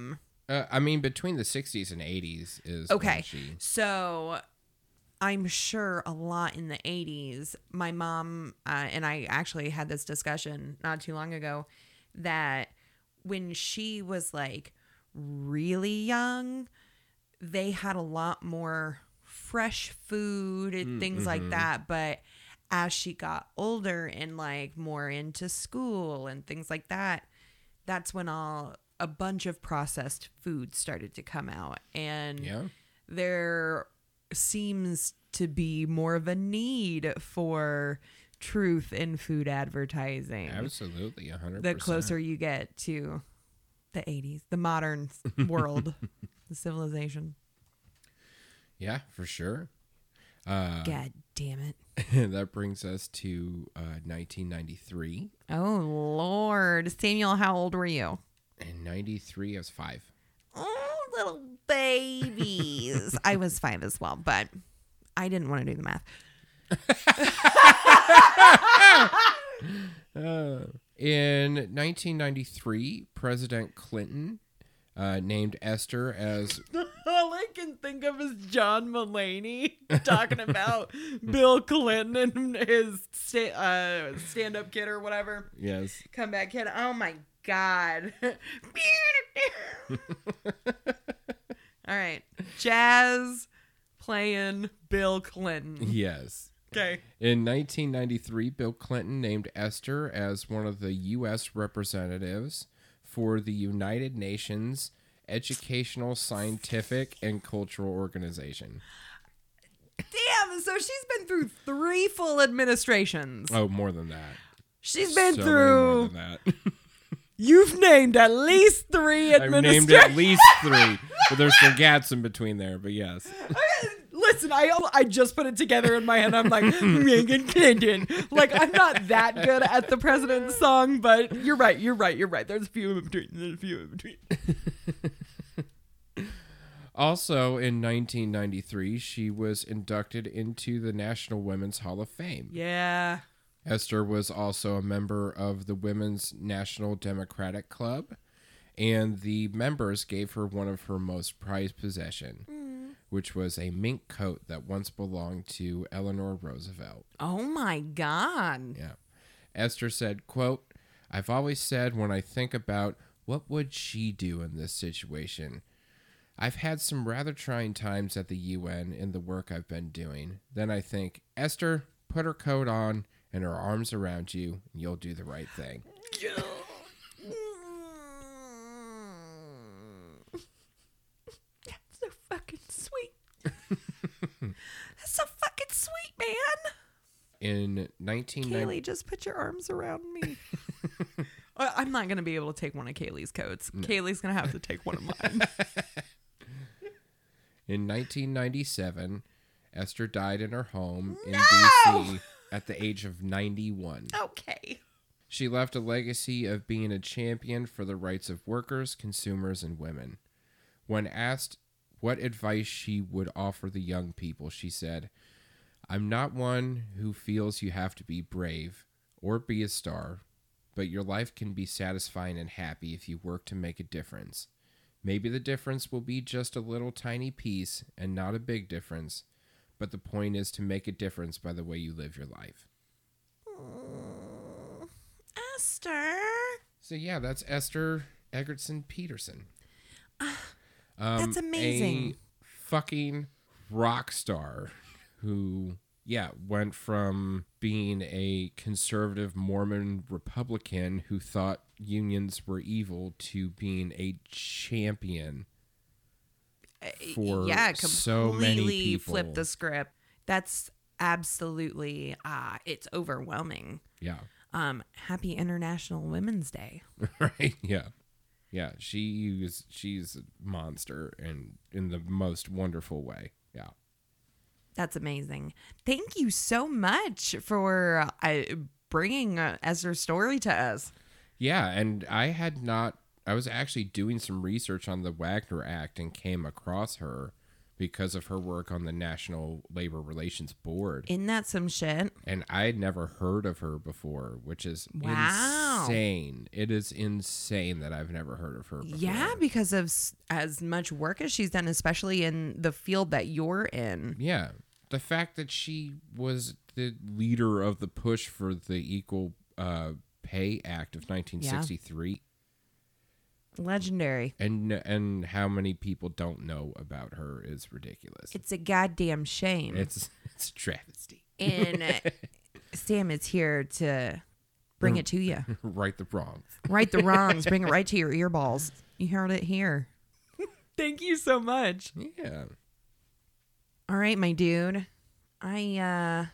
mean, between the 60s and 80s is okay. So I'm sure a lot in the 80s. My mom and I actually had this discussion not too long ago, that when she was like really young, they had a lot more fresh food and things like that, but as she got older and like more into school and things like that, that's when a bunch of processed food started to come out. And there seems to be more of a need for truth in food advertising. Absolutely, 100%. The closer you get to the 80s, the modern world, the civilization. Yeah, for sure. God damn it. That brings us to 1993. Oh, Lord. Samuel, how old were you? In 93, I was 5. Oh, little babies. I was 5 as well, but I didn't want to do the math. In 1993, President Clinton named Esther as... All I can think of is John Mulaney talking about Bill Clinton and his stand-up kid or whatever. Yes. Comeback kid. Oh, my God. All right. Jazz playing Bill Clinton. Yes. Okay. In 1993, Bill Clinton named Esther as one of the U.S. representatives for the United Nations Educational, Scientific, and Cultural Organization. Damn, so she's been through 3 full administrations. Oh, more than that. She's been through You've named at least three administrators. I've named at least three. But there's some gaps in between there, but yes. Listen, I just put it together in my head. I'm like, Megan Clinton. Like, I'm not that good at the president's song, but you're right. There's a few in between. Also, in 1993, she was inducted into the National Women's Hall of Fame. Yeah. Esther was also a member of the Women's National Democratic Club, and the members gave her one of her most prized possessions, which was a mink coat that once belonged to Eleanor Roosevelt. Oh, my God. Yeah. Esther said, quote, "I've always said when I think about what would she do in this situation, I've had some rather trying times at the UN in the work I've been doing. Then I think, Esther, put her coat on and her arms around you, and you'll do the right thing." That's so fucking sweet. That's so fucking sweet, man. In 1990, Kaylee, just put your arms around me. I'm not going to be able to take one of Kaylee's coats. No. Kaylee's going to have to take one of mine. In 1997, Esther died in her home in D.C., at the age of 91. Okay. She left a legacy of being a champion for the rights of workers, consumers, and women. When asked what advice she would offer the young people, she said, "I'm not one who feels you have to be brave or be a star, but your life can be satisfying and happy if you work to make a difference. Maybe the difference will be just a little tiny piece and not a big difference, but the point is to make a difference by the way you live your life." Oh, Esther. So yeah, that's Esther Eggertsen Peterson. That's amazing. A fucking rock star who, yeah, went from being a conservative Mormon Republican who thought unions were evil to being a champion for so many people. Flip the script. That's absolutely it's overwhelming. Yeah. Happy International Women's Day. Right. Yeah. Yeah. She's a monster and in the most wonderful way. Yeah. That's amazing. Thank you so much for bringing Esther's story to us. Yeah, and I was actually doing some research on the Wagner Act and came across her because of her work on the National Labor Relations Board. Isn't that some shit? And I had never heard of her before, which is insane. It is insane that I've never heard of her before. Yeah, because of as much work as she's done, especially in the field that you're in. Yeah. The fact that she was the leader of the push for the Equal Pay Act of 1963. Yeah. Legendary. And how many people don't know about her is ridiculous. It's a goddamn shame. It's a travesty. And Sam is here to bring it to you. Right the wrongs. Right the wrongs. Bring it right to your earballs. You heard it here. Thank you so much. Yeah. All right, my dude. I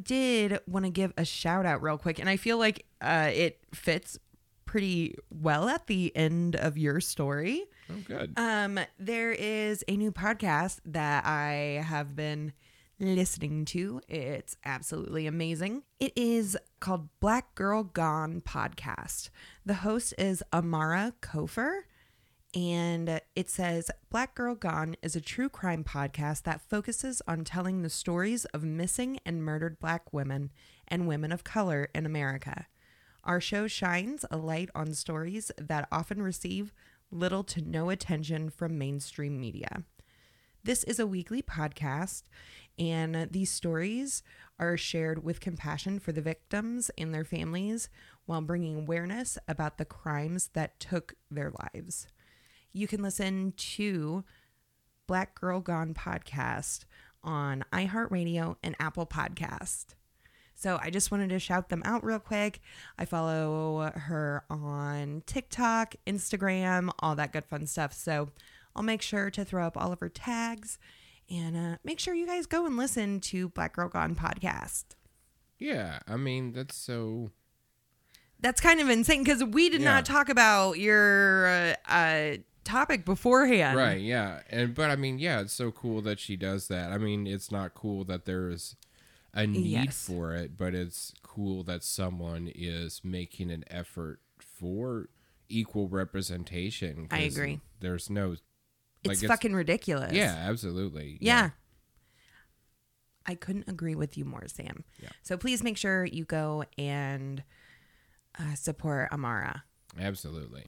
did want to give a shout out real quick, and I feel like it fits pretty well at the end of your story. Oh, good. There is a new podcast that I have been listening to. It's absolutely amazing. It is called Black Girl Gone Podcast. The host is Amara Kofer, and it says, "Black Girl Gone is a true crime podcast that focuses on telling the stories of missing and murdered Black women and women of color in America. Our show shines a light on stories that often receive little to no attention from mainstream media. This is a weekly podcast, and these stories are shared with compassion for the victims and their families while bringing awareness about the crimes that took their lives. You can listen to Black Girl Gone Podcast on iHeartRadio and Apple Podcasts." So I just wanted to shout them out real quick. I follow her on TikTok, Instagram, all that good fun stuff. So I'll make sure to throw up all of her tags and make sure you guys go and listen to Black Girl Gone Podcast. Yeah, I mean, that's so That's kind of insane because we did not talk about your topic beforehand. Right, yeah. But I mean, yeah, it's so cool that she does that. I mean, it's not cool that there's a need for it, but it's cool that someone is making an effort for equal representation. I agree. There's no... it's fucking ridiculous. Yeah, absolutely. Yeah. I couldn't agree with you more, Sam. Yeah. So please make sure you go and... support Amara. Absolutely.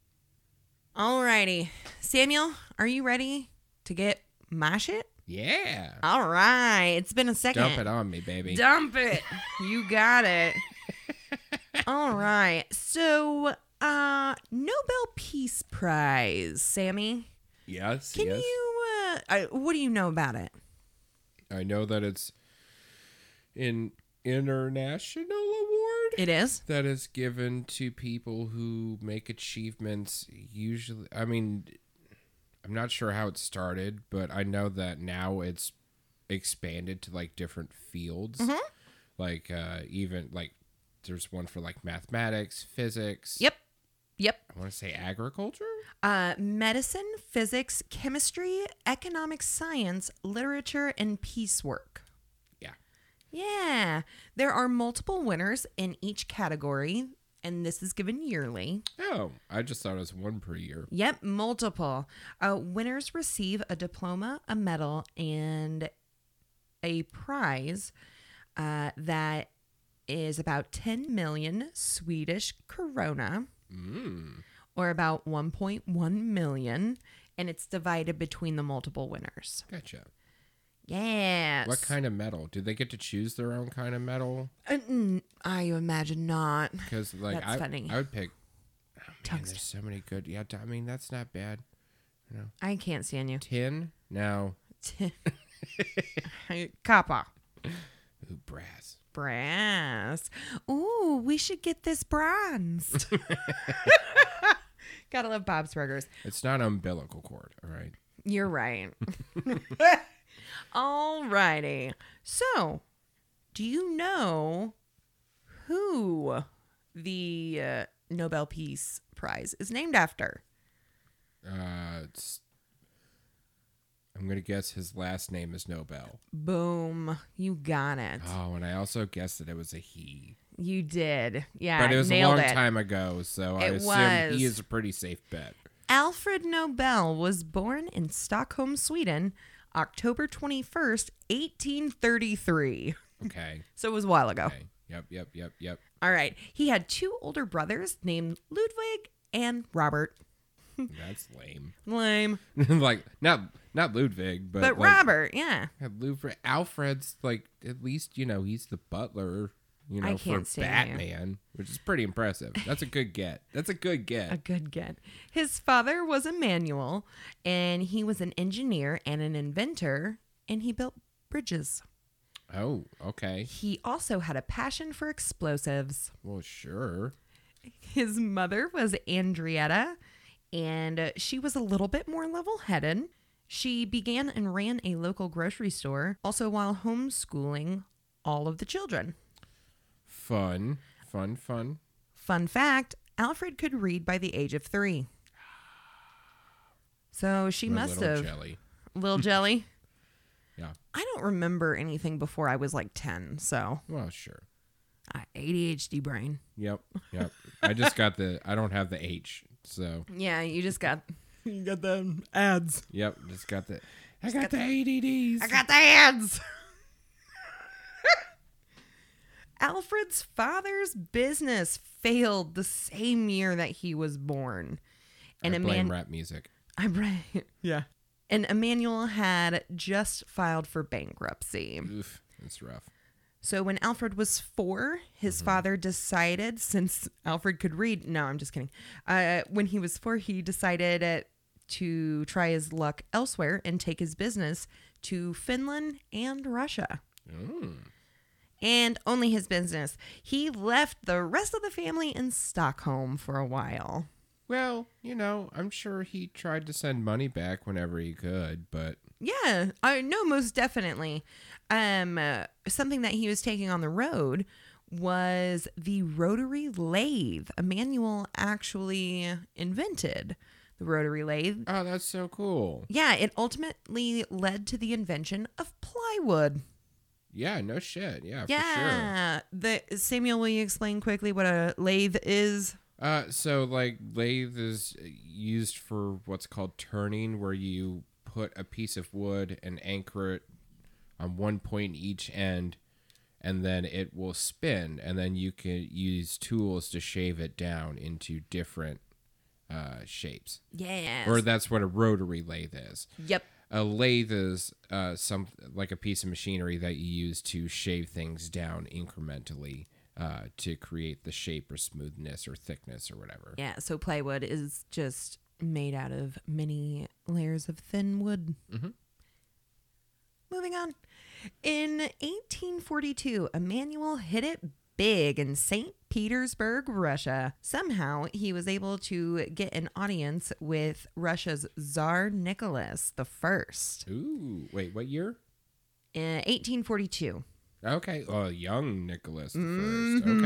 Alrighty. Samuel, are you ready to get my shit? Yeah. All right. It's been a second. Dump it on me, baby. Dump it. You got it. All right. So, Nobel Peace Prize, Sammy. Yes. Can you, what do you know about it? I know that it's an international award. It is. That is given to people who make achievements usually. I mean, I'm not sure how it started, but I know that now it's expanded to like different fields. Mm-hmm. Like even like there's one for like mathematics, physics. Yep. I want to say agriculture. Medicine, physics, chemistry, economic science, literature, and peace work. Yeah, there are multiple winners in each category, and this is given yearly. Oh, I just thought it was one per year. Yep, multiple. Winners receive a diploma, a medal, and a prize that is about 10 million Swedish krona, or about 1.1 million, and it's divided between the multiple winners. Gotcha. Yes. What kind of metal? Do they get to choose their own kind of metal? I imagine not. Because like that's funny. I would pick. Oh, man, tungsten. There's so many good. Yeah, I mean that's not bad. You know. I can't stand you. Tin? No. Copper. Ooh, brass. Brass. Ooh, we should get this bronzed. Gotta love Bob's Burgers. It's not umbilical cord. All right. You're right. Alrighty. So, do you know who the Nobel Peace Prize is named after? I'm going to guess his last name is Nobel. Boom. You got it. Oh, and I also guessed that it was a he. You did. Yeah, but it was nailed a long time ago, so I assume he is a pretty safe bet. Alfred Nobel was born in Stockholm, Sweden, October 21st, 1833. Okay. So it was a while ago. Okay. Yep. All right. He had two older brothers named Ludwig and Robert. That's lame. Like, not Ludwig, but like, Robert, yeah. Alfred's, like, at least, you know, he's the butler, you know, for Batman, which is pretty impressive. That's a good get. A good get. His father was Emanuel, and he was an engineer and an inventor, and he built bridges. Oh, okay. He also had a passion for explosives. Well, sure. His mother was Andrietta, and she was a little bit more level-headed. She began and ran a local grocery store, also while homeschooling all of the children. Fun. Fun fact, Alfred could read by the age of 3. So she must have. Little jelly. Yeah. I don't remember anything before I was like 10, so. Well, sure. ADHD brain. Yep. I just got I don't have the H, so. Yeah, you just got. You got the ads. Yep, just got the. I got the ADDs. I got the ads. Alfred's father's business failed the same year that he was born. And I blame rap music. Yeah. And Emanuel had just filed for bankruptcy. Oof, that's rough. So when Alfred was 4, his father decided, since Alfred could read... No, I'm just kidding. When he was 4, he decided to try his luck elsewhere and take his business to Finland and Russia. Mm. And only his business. He left the rest of the family in Stockholm for a while. Well, you know, I'm sure he tried to send money back whenever he could, but... Yeah, I know most definitely. Something that he was taking on the road was the rotary lathe. Emanuel actually invented the rotary lathe. Oh, that's so cool. Yeah, it ultimately led to the invention of plywood. Yeah, no shit. Yeah, for sure. Yeah. Samuel, will you explain quickly what a lathe is? So lathe is used for what's called turning, where you put a piece of wood and anchor it on one point each end, and then it will spin, and then you can use tools to shave it down into different shapes. Yeah. Or that's what a rotary lathe is. Yep. A lathe is a piece of machinery that you use to shave things down incrementally to create the shape or smoothness or thickness or whatever. Yeah, so plywood is just made out of many layers of thin wood. Mm-hmm. Moving on. In 1842, Emanuel hit it big in Saint Petersburg, Russia. Somehow, he was able to get an audience with Russia's Tsar Nicholas I. Ooh, wait, what year? 1842. Okay, young Nicholas I. Mm-hmm.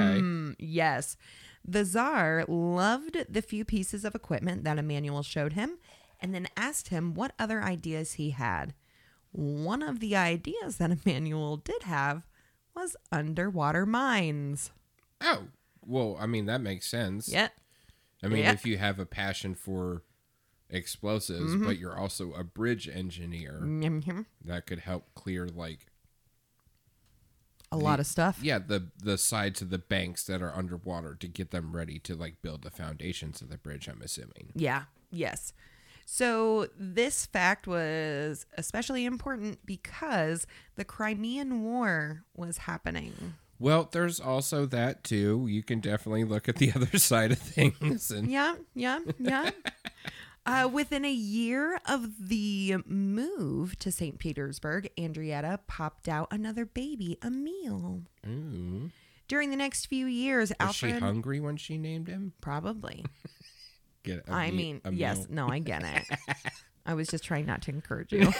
Okay. Yes. The Tsar loved the few pieces of equipment that Emanuel showed him and then asked him what other ideas he had. One of the ideas that Emanuel did have was underwater mines. Oh, well, I mean, that makes sense. Yep. I mean, if you have a passion for explosives, mm-hmm. but you're also a bridge engineer, mm-hmm. that could help clear, a lot of stuff. Yeah, the sides of the banks that are underwater to get them ready to, build the foundations of the bridge, I'm assuming. Yeah, yes. So this fact was especially important because the Crimean War was happening. Well, there's also that, too. You can definitely look at the other side of things. And... Yeah. Within a year of the move to St. Petersburg, Andrietta popped out another baby, Emil. Ooh. During the next few years, Alfred... Was she hungry when she named him? Probably. Yes. No, I get it. I was just trying not to encourage you.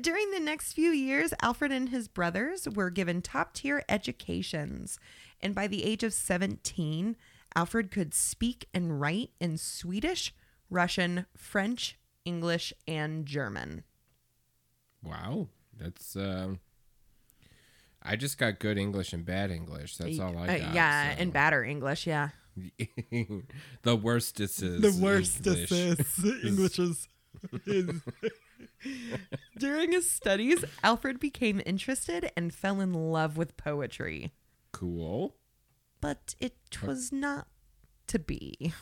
During the next few years, Alfred and his brothers were given top-tier educations. And by the age of 17, Alfred could speak and write in Swedish, Russian, French, English, and German. Wow. That's... I just got good English and bad English. That's all I got. Yeah, so. And badder English, yeah. The worst is English is... During his studies, Alfred became interested and fell in love with poetry. Cool. But it was not to be.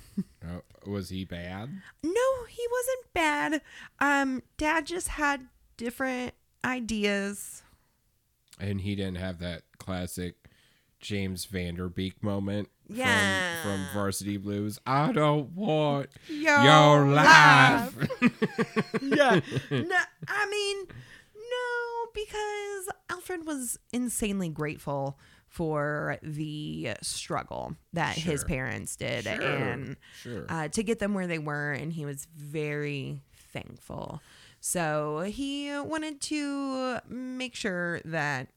Was he bad? No, he wasn't bad. Dad just had different ideas. And he didn't have that classic James Vanderbeek moment from Varsity Blues. I don't want your life. Yeah. No, because Alfred was insanely grateful for the struggle that his parents did to get them where they were. And he was very thankful. So he wanted to make sure that,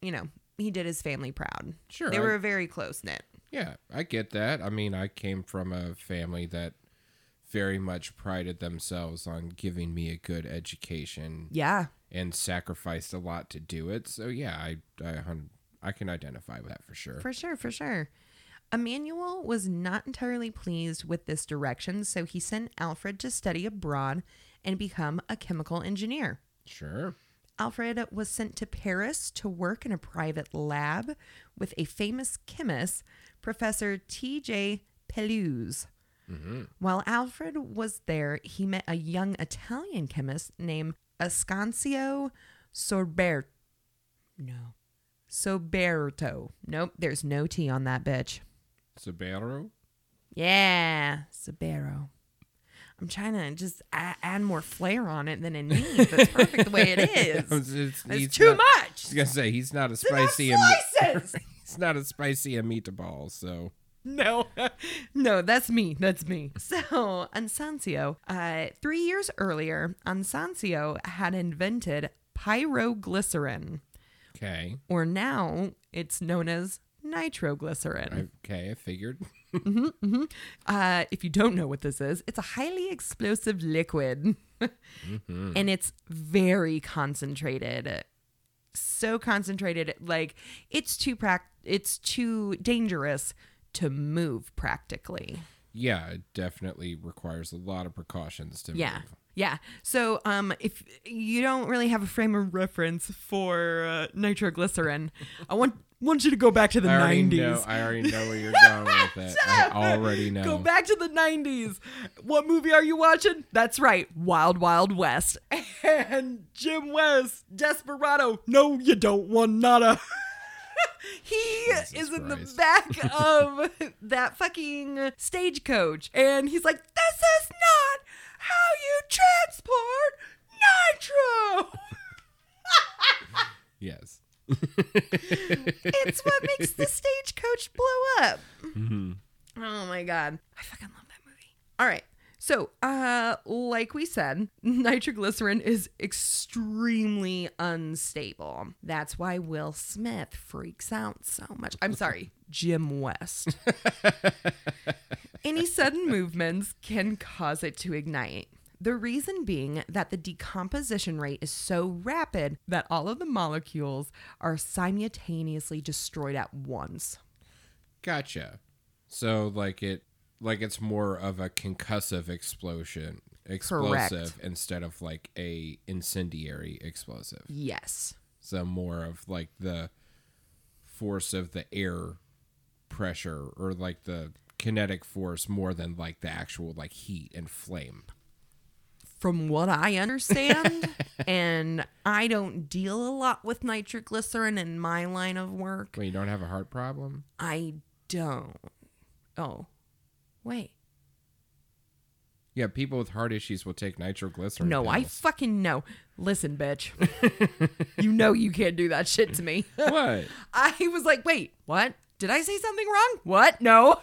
he did his family proud. Sure. They were very close-knit. Yeah, I get that. I mean, I came from a family that very much prided themselves on giving me a good education. Yeah. And sacrificed a lot to do it. So, yeah, I can identify with that for sure. For sure. Emanuel was not entirely pleased with this direction, so he sent Alfred to study abroad and become a chemical engineer. Sure. Alfred was sent to Paris to work in a private lab with a famous chemist, Professor T.J. Pelouse. Mm-hmm. While Alfred was there, he met a young Italian chemist named Ascanio Sorberto. Nope, there's no T on that bitch. Sobero? Yeah, Sobero. I'm trying to just add more flair on it than it needs. That's perfect the way it is. It's too much. I was gonna say he's not a spicy. He's not a spicy meatball. So no, that's me. So Ascanio, 3 years earlier, Ascanio had invented pyroglycerin, Okay. Or now it's known as nitroglycerin. Okay, I figured. Mm-hmm, mm-hmm. If you don't know what this is, it's a highly explosive liquid. Mm-hmm. And it's very concentrated. So concentrated, like it's too dangerous to move practically. Yeah, it definitely requires a lot of precautions to move. Yeah. So if you don't really have a frame of reference for nitroglycerin, I want you to go back to the 90s. I already know where you're going with that. I already know. Go back to the 90s. What movie are you watching? That's right. Wild Wild West. And Jim West, Desperado. No, you don't want nada. He is in the back of that fucking stagecoach. And he's like, this is not how you transport nitro. Yes. It's what makes the stagecoach blow up. Mm-hmm. Oh, my God. I fucking love that movie. All right. So, like we said, nitroglycerin is extremely unstable. That's why Will Smith freaks out so much. I'm sorry, Jim West. Any sudden movements can cause it to ignite. The reason being that the decomposition rate is so rapid that all of the molecules are simultaneously destroyed at once. Gotcha. So, like it's more of a concussive explosive. Correct. Instead of like a incendiary explosive. Yes. So more of like the force of the air pressure or like the kinetic force more than like the actual like heat and flame. From what I understand, and I don't deal a lot with nitroglycerin in my line of work. Wait, you don't have a heart problem? I don't. Oh. Wait. Yeah, people with heart issues will take nitroglycerin. No, pills. I fucking know. Listen, bitch. You know you can't do that shit to me. What? I was like, wait, what? Did I say something wrong? What? No.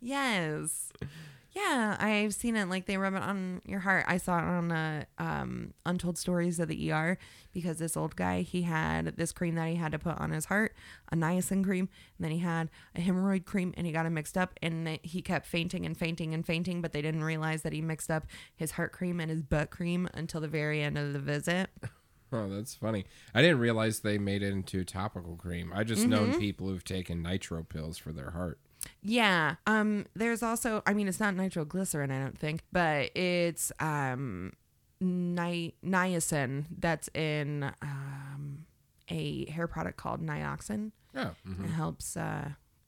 Yes. Yeah, I've seen it. Like they rub it on your heart. I saw it on Untold Stories of the ER because this old guy, he had this cream that he had to put on his heart, a niacin cream, and then he had a hemorrhoid cream, and he got it mixed up, and he kept fainting, but they didn't realize that he mixed up his heart cream and his butt cream until the very end of the visit. Oh, that's funny. I didn't realize they made it into topical cream. I just known people who've taken nitro pills for their heart. Yeah. There's also, I mean, it's not nitroglycerin, I don't think, but it's niacin that's in a hair product called Nioxin. Oh. Mm-hmm. It helps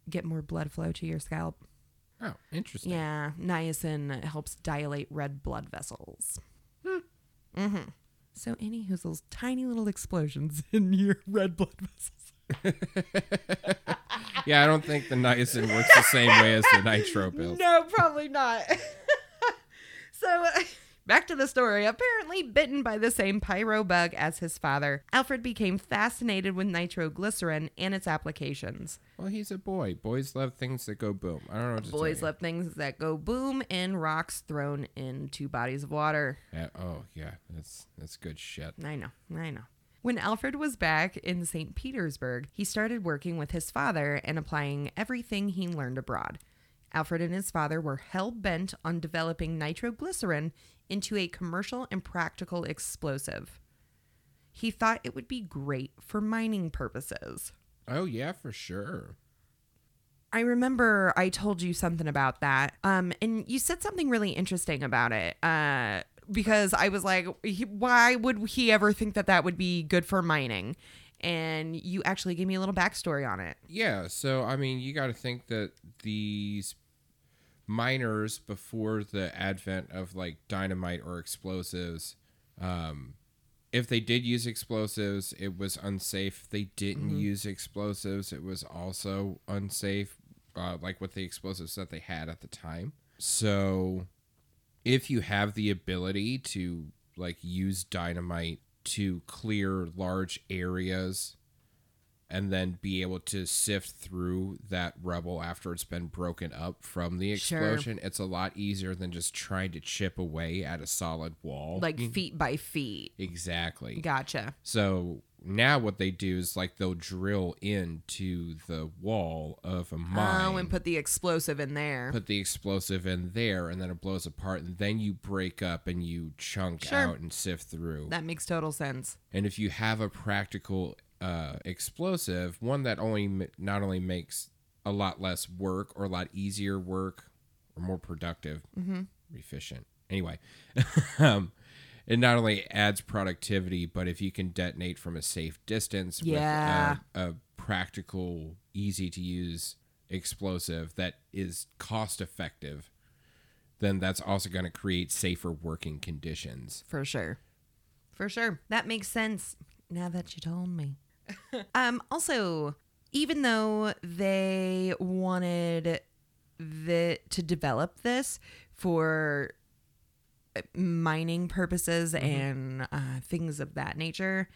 get more blood flow to your scalp. Oh, interesting. Yeah. Niacin helps dilate red blood vessels. Mm-hmm. So any hoozles, tiny little explosions in your red blood vessels. Yeah, I don't think the niacin works the same way as the nitro pills. No, probably not. So, back to the story. Apparently bitten by the same pyro bug as his father, Alfred became fascinated with nitroglycerin and its applications. Well, he's a boy. Boys love things that go boom. I don't know what to tell you. Boys love things that go boom and rocks thrown into bodies of water. Oh, yeah. That's good shit. I know. When Alfred was back in Saint Petersburg, he started working with his father and applying everything he learned abroad. Alfred and his father were hell-bent on developing nitroglycerin into a commercial and practical explosive. He thought it would be great for mining purposes. Oh, yeah, for sure. I remember I told you something about that, and you said something really interesting about it. Because I was like, why would he ever think that that would be good for mining? And you actually gave me a little backstory on it. Yeah. So, I mean, you got to think that these miners before the advent of like dynamite or explosives, if they did use explosives, it was unsafe. If they didn't use explosives, it was also unsafe, like with the explosives that they had at the time. So... if you have the ability to like use dynamite to clear large areas and then be able to sift through that rubble after it's been broken up from the explosion, sure. It's a lot easier than just trying to chip away at a solid wall. Like feet by feet. Exactly. Gotcha. So now what they do is like they'll drill into the wall of a mine. Oh, and put the explosive in there. Put the explosive in there, and then it blows apart, and then you break up and you chunk out and sift through. That makes total sense. And if you have a practical explosive, one that only not only makes a lot less work or a lot easier work or more productive, efficient. Anyway, it not only adds productivity, but if you can detonate from a safe distance with a practical, easy-to-use explosive that is cost-effective, then that's also going to create safer working conditions. For sure. For sure. That makes sense now that you told me. Also, even though they wanted to develop this for mining purposes and things of that nature,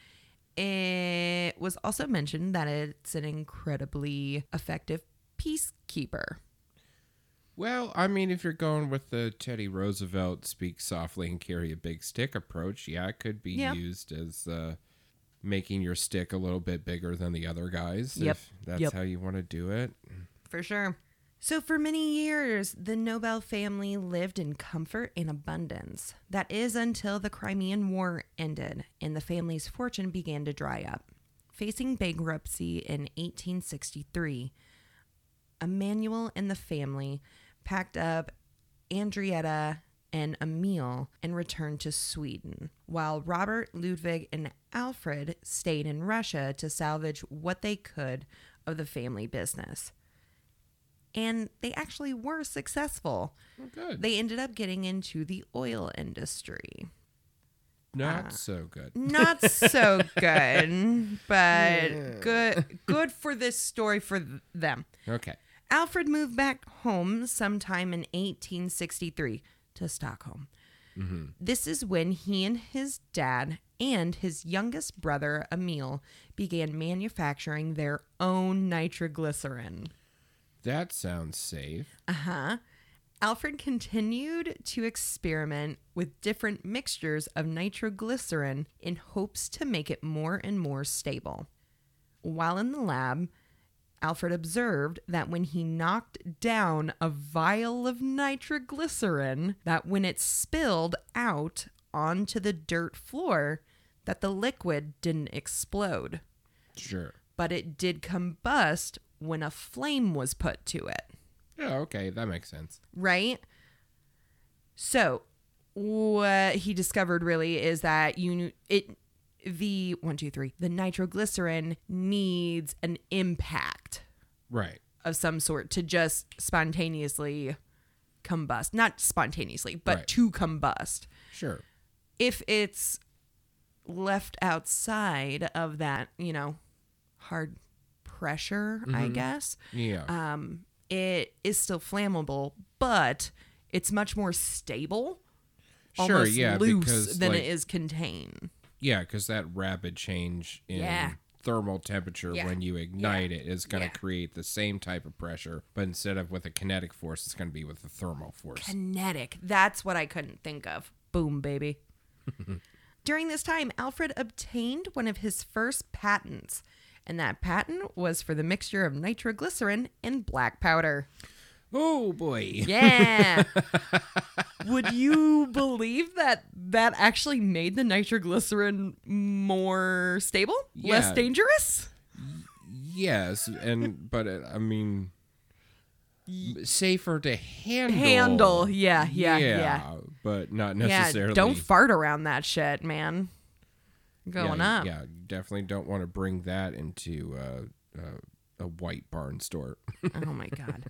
it was also mentioned that it's an incredibly effective peacekeeper. Well, I mean, if you're going with the Teddy Roosevelt speak softly and carry a big stick approach, it could be used as making your stick a little bit bigger than the other guys, if that's how you want to do it. For sure. So for many years, the Nobel family lived in comfort and abundance. That is until the Crimean War ended and the family's fortune began to dry up. Facing bankruptcy in 1863, Emanuel and the family packed up Andrietta and Emil and returned to Sweden, while Robert, Ludwig, and Alfred stayed in Russia to salvage what they could of the family business. And they actually were successful. Oh, good. They ended up getting into the oil industry. Not so good. Not so good, but good for this story for them. Okay. Alfred moved back home sometime in 1863 to Stockholm. Mm-hmm. This is when he and his dad and his youngest brother, Emil, began manufacturing their own nitroglycerin. That sounds safe. Uh-huh. Alfred continued to experiment with different mixtures of nitroglycerin in hopes to make it more and more stable. While in the lab, Alfred observed that when he knocked down a vial of nitroglycerin, that when it spilled out onto the dirt floor, that the liquid didn't explode. Sure. But it did combust when a flame was put to it. Oh, okay. That makes sense. Right? So what he discovered really is that the nitroglycerin needs an impact. Right. Of some sort to just spontaneously combust. Not spontaneously, but to combust. Sure. If it's left outside of that, hard pressure, I guess. Yeah. It is still flammable, but it's much more stable. Sure, loose than it is contained. Yeah, because that rapid change in thermal temperature when you ignite it is going to create the same type of pressure, but instead of with a kinetic force, it's going to be with a thermal force. Kinetic. That's what I couldn't think of. Boom, baby. During this time, Alfred obtained one of his first patents. And that patent was for the mixture of nitroglycerin and black powder. Oh, boy. Yeah. Would you believe that actually made the nitroglycerin more stable? Yeah. Less dangerous? Yes. Safer to handle. Yeah. But not necessarily. Yeah, don't fart around that shit, man. Going up. Yeah, you definitely don't want to bring that into a white barn store. Oh, my God.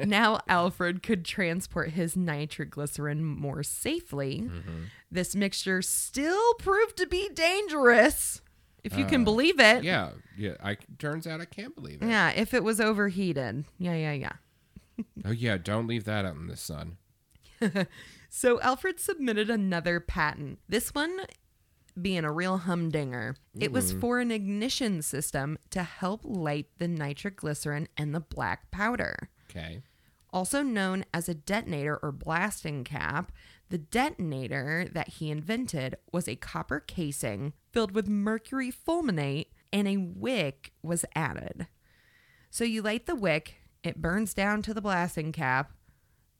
Now Alfred could transport his nitroglycerin more safely. Mm-hmm. This mixture still proved to be dangerous, if you can believe it. Yeah. Yeah. Turns out I can't believe it. Yeah, if it was overheated. Yeah. Oh, yeah. Don't leave that out in the sun. So Alfred submitted another patent. This one being a real humdinger. It was for an ignition system to help light the nitroglycerin and the black powder. Okay. Also known as a detonator or blasting cap, the detonator that he invented was a copper casing filled with mercury fulminate, and a wick was added. So you light the wick, it burns down to the blasting cap,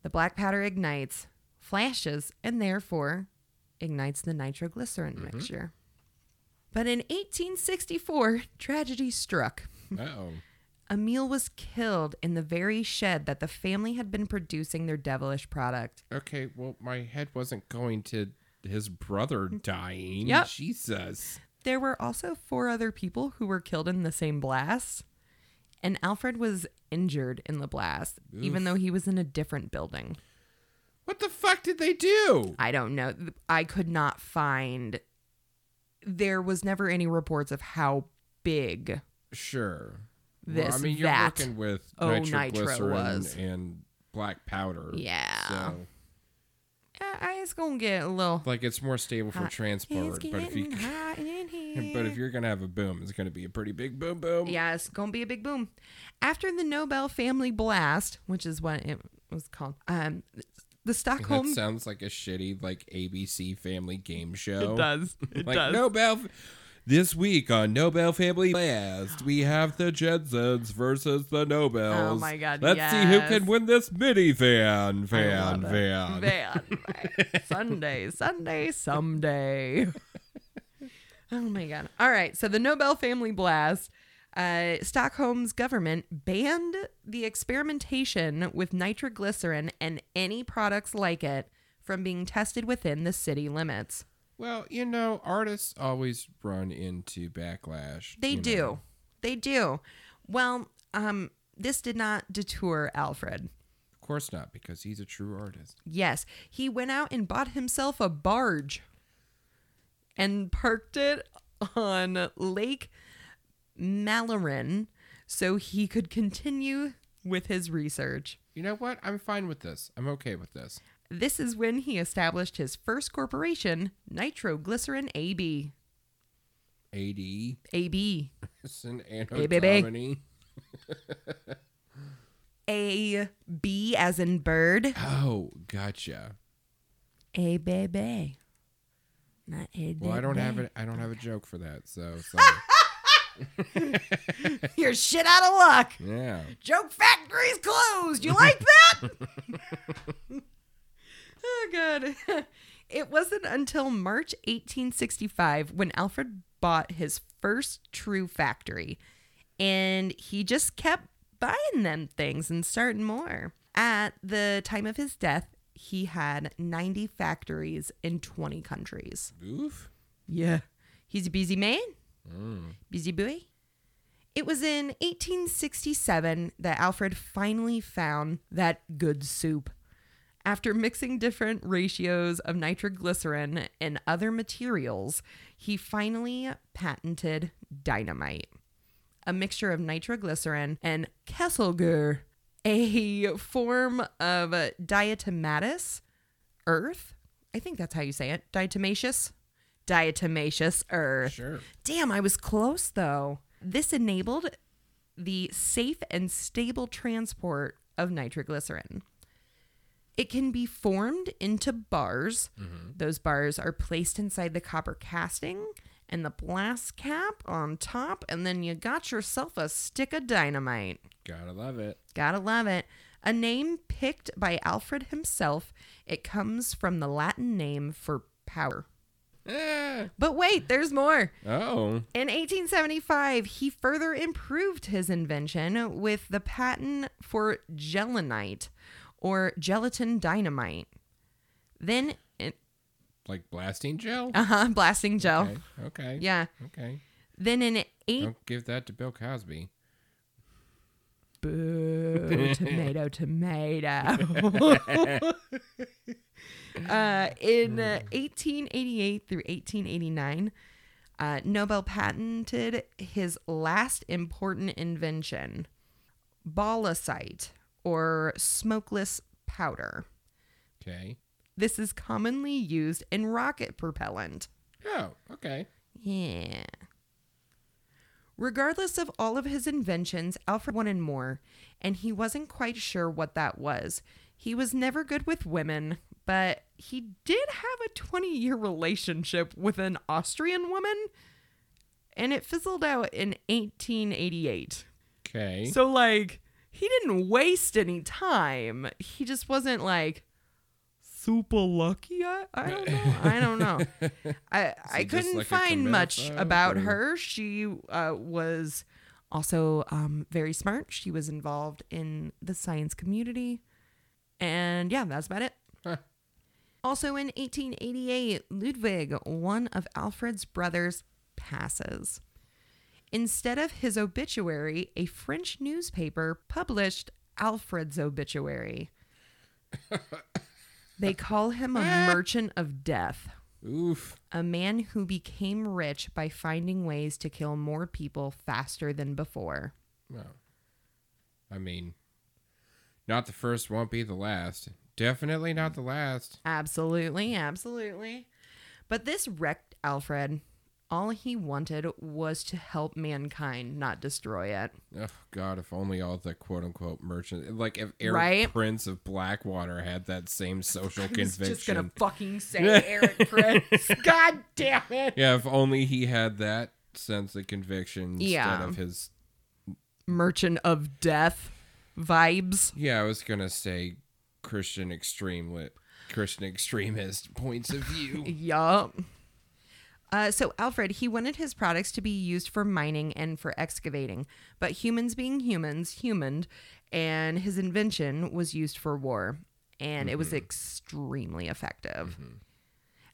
the black powder ignites, flashes, and therefore ignites the nitroglycerin mixture. But in 1864, tragedy struck. Uh-oh. Emil was killed in the very shed that the family had been producing their devilish product. Okay, well, my head wasn't going to his brother dying. Yep. Jesus. There were also 4 other people who were killed in the same blast, and Alfred was injured in the blast, even though he was in a different building. What the fuck did they do? I don't know. I could not find... There was never any reports of how big... Sure. Well, I mean, you're working with nitroglycerin and black powder. Yeah. So it's gonna get a little like it's more stable for transport, but if you you're gonna have a boom, it's gonna be a pretty big boom. Yeah, it's gonna be a big boom. After the Nobel family blast, which is what it was called, the Stockholm. That sounds like a shitty like ABC family game show. It does. It like does. Nobel. This week on Nobel Family Blast, we have the Jensens versus the Nobels. Oh, my God, Let's see who can win this minivan. Van. Sunday. Oh, my God. All right. So the Nobel Family Blast, Stockholm's government banned the experimentation with nitroglycerin and any products like it from being tested within the city limits. Well, you know, artists always run into backlash. They do. Well, this did not deter Alfred. Of course not, because he's a true artist. Yes. He went out and bought himself a barge and parked it on Lake Malorin so he could continue with his research. You know what? I'm fine with this. I'm okay with this. This is when he established his first corporation, Nitroglycerin AB. AD? AB. It's an anno-domini. AB as in bird. Oh, gotcha. A baby. Not A. Well, I don't have a joke for that, so sorry. You're shit out of luck. Yeah. Joke factory's closed. You like that? Oh, God. It wasn't until March 1865 when Alfred bought his first true factory. And he just kept buying them things and starting more. At the time of his death, he had 90 factories in 20 countries. Oof. Yeah. He's a busy man. Mm. Busy boy. It was in 1867 that Alfred finally found that good soup. After mixing different ratios of nitroglycerin and other materials, he finally patented dynamite, a mixture of nitroglycerin and kesselger, a form of diatomaceous earth. I think that's how you say it. Diatomaceous earth. Sure. Damn, I was close, though. This enabled the safe and stable transport of nitroglycerin. It can be formed into bars. Mm-hmm. Those bars are placed inside the copper casting and the blast cap on top, and then you got yourself a stick of dynamite. Gotta love it. A name picked by Alfred himself. It comes from the Latin name for power. But wait, there's more. Oh. In 1875, he further improved his invention with the patent for gelinite, or gelatin dynamite. Then it... Like blasting gel? Uh-huh, blasting gel. Okay. Yeah. Okay. Then in Don't give that to Bill Cosby. Boo. Tomato. In 1888 through 1889, Nobel patented his last important invention, bauxite, or smokeless powder. Okay. This is commonly used in rocket propellant. Oh, okay. Yeah. Regardless of all of his inventions, Alfred wanted more, and he wasn't quite sure what that was. He was never good with women, but he did have a 20-year relationship with an Austrian woman, and it fizzled out in 1888. Okay. So, like, he didn't waste any time. He just wasn't, like, super lucky. I don't know. I don't know. I couldn't find much about her. She was also very smart. She was involved in the science community. And, yeah, that's about it. Huh. Also in 1888, Ludwig, one of Alfred's brothers, passes. Instead of his obituary, a French newspaper published Alfred's obituary. They call him a merchant of death. Oof. A man who became rich by finding ways to kill more people faster than before. Well, I mean, not the first won't be the last. Definitely not the last. Absolutely, absolutely. But this wrecked Alfred. All he wanted was to help mankind, not destroy it. Oh, God, if only all the quote-unquote merchants... Like, if Eric Prince of Blackwater had that same social conviction. I was just going to fucking say Eric Prince. God damn it! Yeah, if only he had that sense of conviction instead of his... Merchant of Death vibes. Yeah, I was going to say Christian extremist points of view. Yup. So Alfred, he wanted his products to be used for mining and for excavating, but humans being humaned, and his invention was used for war, and it was extremely effective. Mm-hmm.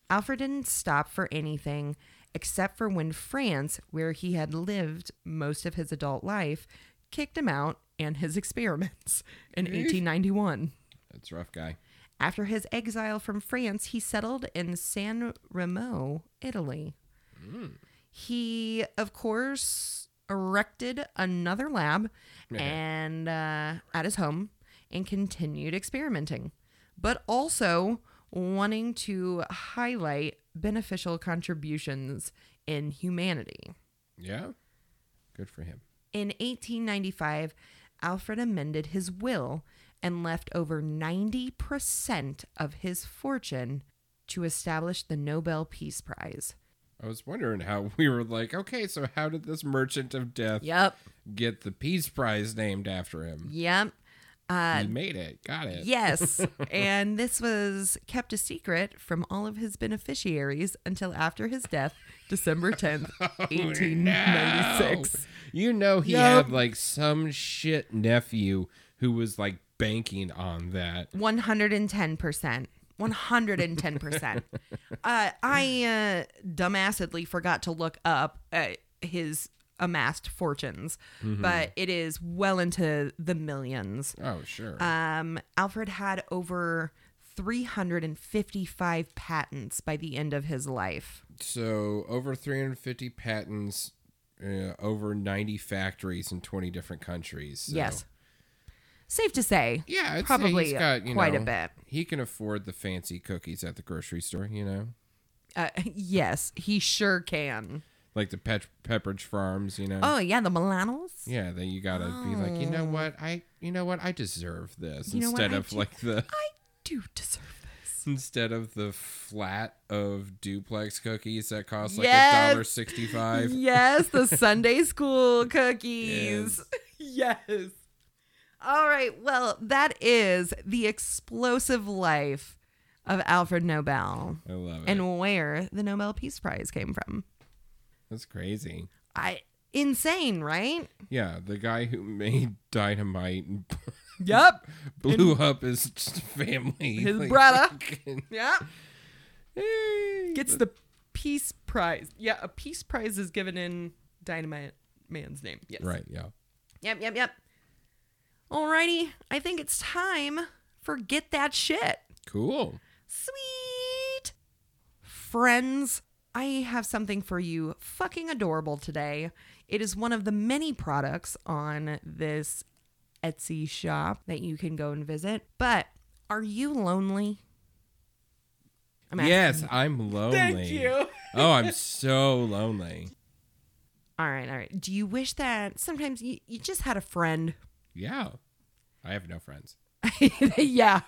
Alfred didn't stop for anything except for when France, where he had lived most of his adult life, kicked him out and his experiments in 1891. That's a rough guy. After his exile from France, he settled in San Remo, Italy. Mm. He, of course, erected another lab and at his home and continued experimenting, but also wanting to highlight beneficial contributions in humanity. Yeah, good for him. In 1895, Alfred amended his will and left over 90% of his fortune to establish the Nobel Peace Prize. I was wondering how we were like, okay, so how did this merchant of death get the Peace Prize named after him? Yep. He made it. Got it. Yes. And this was kept a secret from all of his beneficiaries until after his death, December 10th, 1896. No. You know he had like some shit nephew who was like banking on that. 110%. 110%. I dumbassedly forgot to look up his amassed fortunes, but it is well into the millions. Oh, sure. Alfred had over 355 patents by the end of his life. So over 350 patents, over 90 factories in 20 different countries. So. Yes. Safe to say, yeah, it's probably he's got, quite a bit. He can afford the fancy cookies at the grocery store, you know? Yes, he sure can. Like the Pepperidge Farms, you know? Oh, yeah, the Milanos? Yeah, then you gotta be like, you know what? I deserve this. I do deserve this. Instead of the flat of duplex cookies that cost like $1.65. Yes, the Sunday school cookies. Yes. All right, well, that is the explosive life of Alfred Nobel. I love it. And where the Nobel Peace Prize came from. That's crazy. Insane, right? Yeah, the guy who made dynamite and blew up his family. His brother. Gets the Peace Prize. Yeah, a Peace Prize is given in Dynamite Man's name. Yes. Right, yeah. Yep. Alrighty, I think it's time for Get That Shit. Cool. Sweet. Friends, I have something for you fucking adorable today. It is one of the many products on this Etsy shop that you can go and visit. But are you lonely? Yes, I'm lonely. Thank you. Oh, I'm so lonely. All right. Do you wish that sometimes you just had a friend? Yeah. I have no friends. Yeah.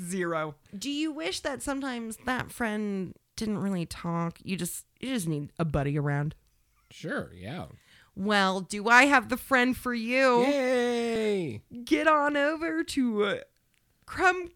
Zero. Do you wish that sometimes that friend didn't really talk? You just need a buddy around. Sure, yeah. Well, do I have the friend for you? Yay! Get on over to Crumpsk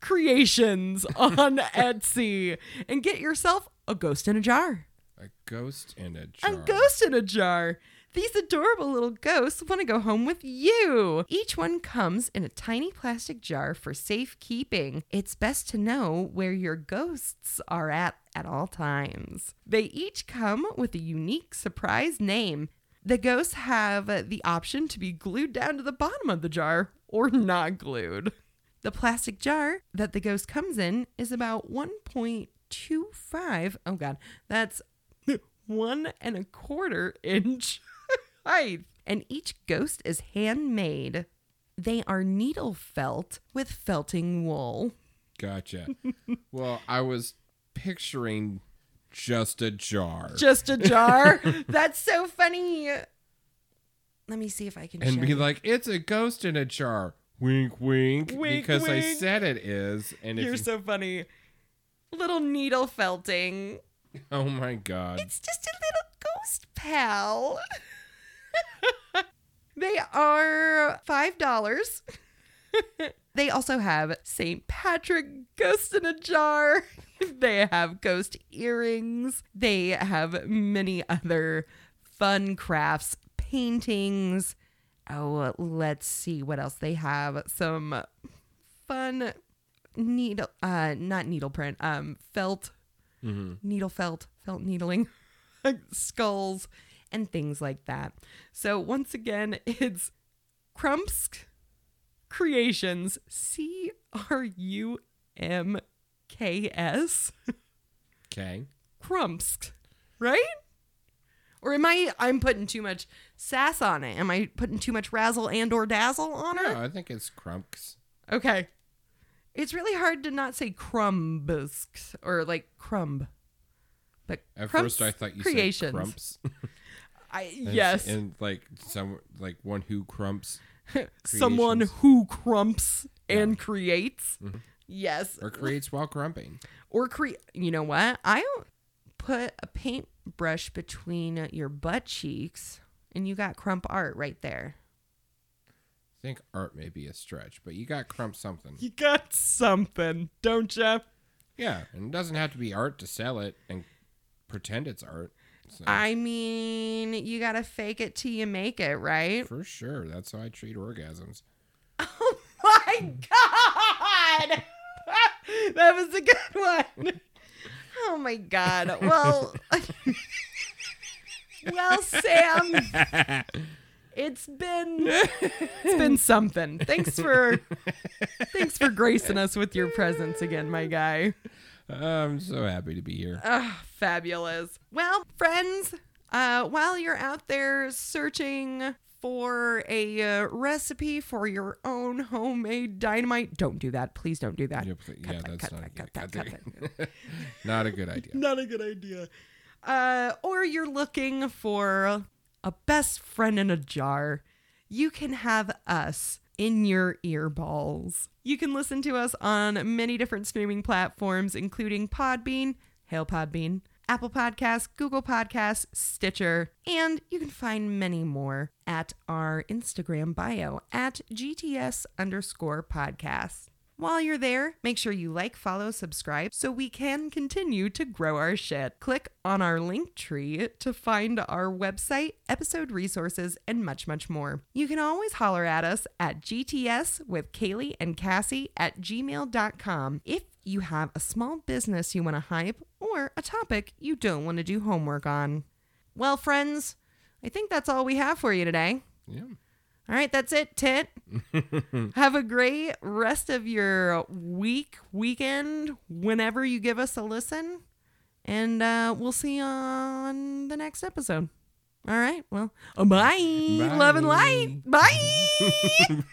Creations on Etsy and get yourself a ghost in a jar. A ghost in a jar. A ghost in a jar. These adorable little ghosts want to go home with you. Each one comes in a tiny plastic jar for safekeeping. It's best to know where your ghosts are at all times. They each come with a unique surprise name. The ghosts have the option to be glued down to the bottom of the jar or not glued. The plastic jar that the ghost comes in is about 1.25. Oh, God. That's 1.25 inch. And each ghost is handmade. They are needle felt with felting wool. Gotcha. Well, I was picturing just a jar. Just a jar? That's so funny. Let me see if I can show. And be like, it's a ghost in a jar. Wink, wink. Wink, because wink. I said it is. And you're so funny. Little needle felting. Oh, my God. It's just a little ghost pal. They are $5. They also have St. Patrick ghost in a jar. They have ghost earrings. They have many other fun crafts, paintings. Oh, let's see what else they have. Some fun needle, not needle print, felt, needle felt needling, skulls, and things like that. So once again, it's Crumpsk Creations, Crumks. Okay. Crumpsk, right? Or am I'm putting too much sass on it? Am I putting too much razzle and or dazzle on it? No, I think it's Crumpsk. Okay. It's really hard to not say Crumbsk or like crumb. But at Crumpsk first I thought you Creations. Said Crumps. Yes. And like one who crumps. Someone who crumps and creates. Mm-hmm. Yes. Or creates while crumping. Or you know what? I put a paintbrush between your butt cheeks and you got crump art right there. I think art may be a stretch, but you got crump something. You got something, don't you? Yeah, and it doesn't have to be art to sell it and pretend it's art. So. I mean, you got to fake it till you make it, right? For sure. That's how I treat orgasms. Oh, my God. That was a good one. Oh, my God. Well, well, Sam, it's been something. Thanks for gracing us with your presence again, my guy. I'm so happy to be here. Oh, fabulous. Well, friends, while you're out there searching for a recipe for your own homemade dynamite, don't do that. Please don't do that. Cut that. Not a good idea. Not a good idea. Or you're looking for a best friend in a jar, you can have us in your earballs. You can listen to us on many different streaming platforms, including Podbean, Hail Podbean, Apple Podcasts, Google Podcasts, Stitcher, and you can find many more at our Instagram bio at GTS_podcast. While you're there, make sure you like, follow, subscribe so we can continue to grow our shit. Click on our Linktree to find our website, episode resources, and much, much more. You can always holler at us at GTS with Kaylee and Cassie at gmail.com if you have a small business you want to hype or a topic you don't want to do homework on. Well, friends, I think that's all we have for you today. Yeah. All right, that's it, Tit. Have a great rest of your weekend, whenever you give us a listen. And we'll see you on the next episode. All right, well, bye. Love and light. Bye.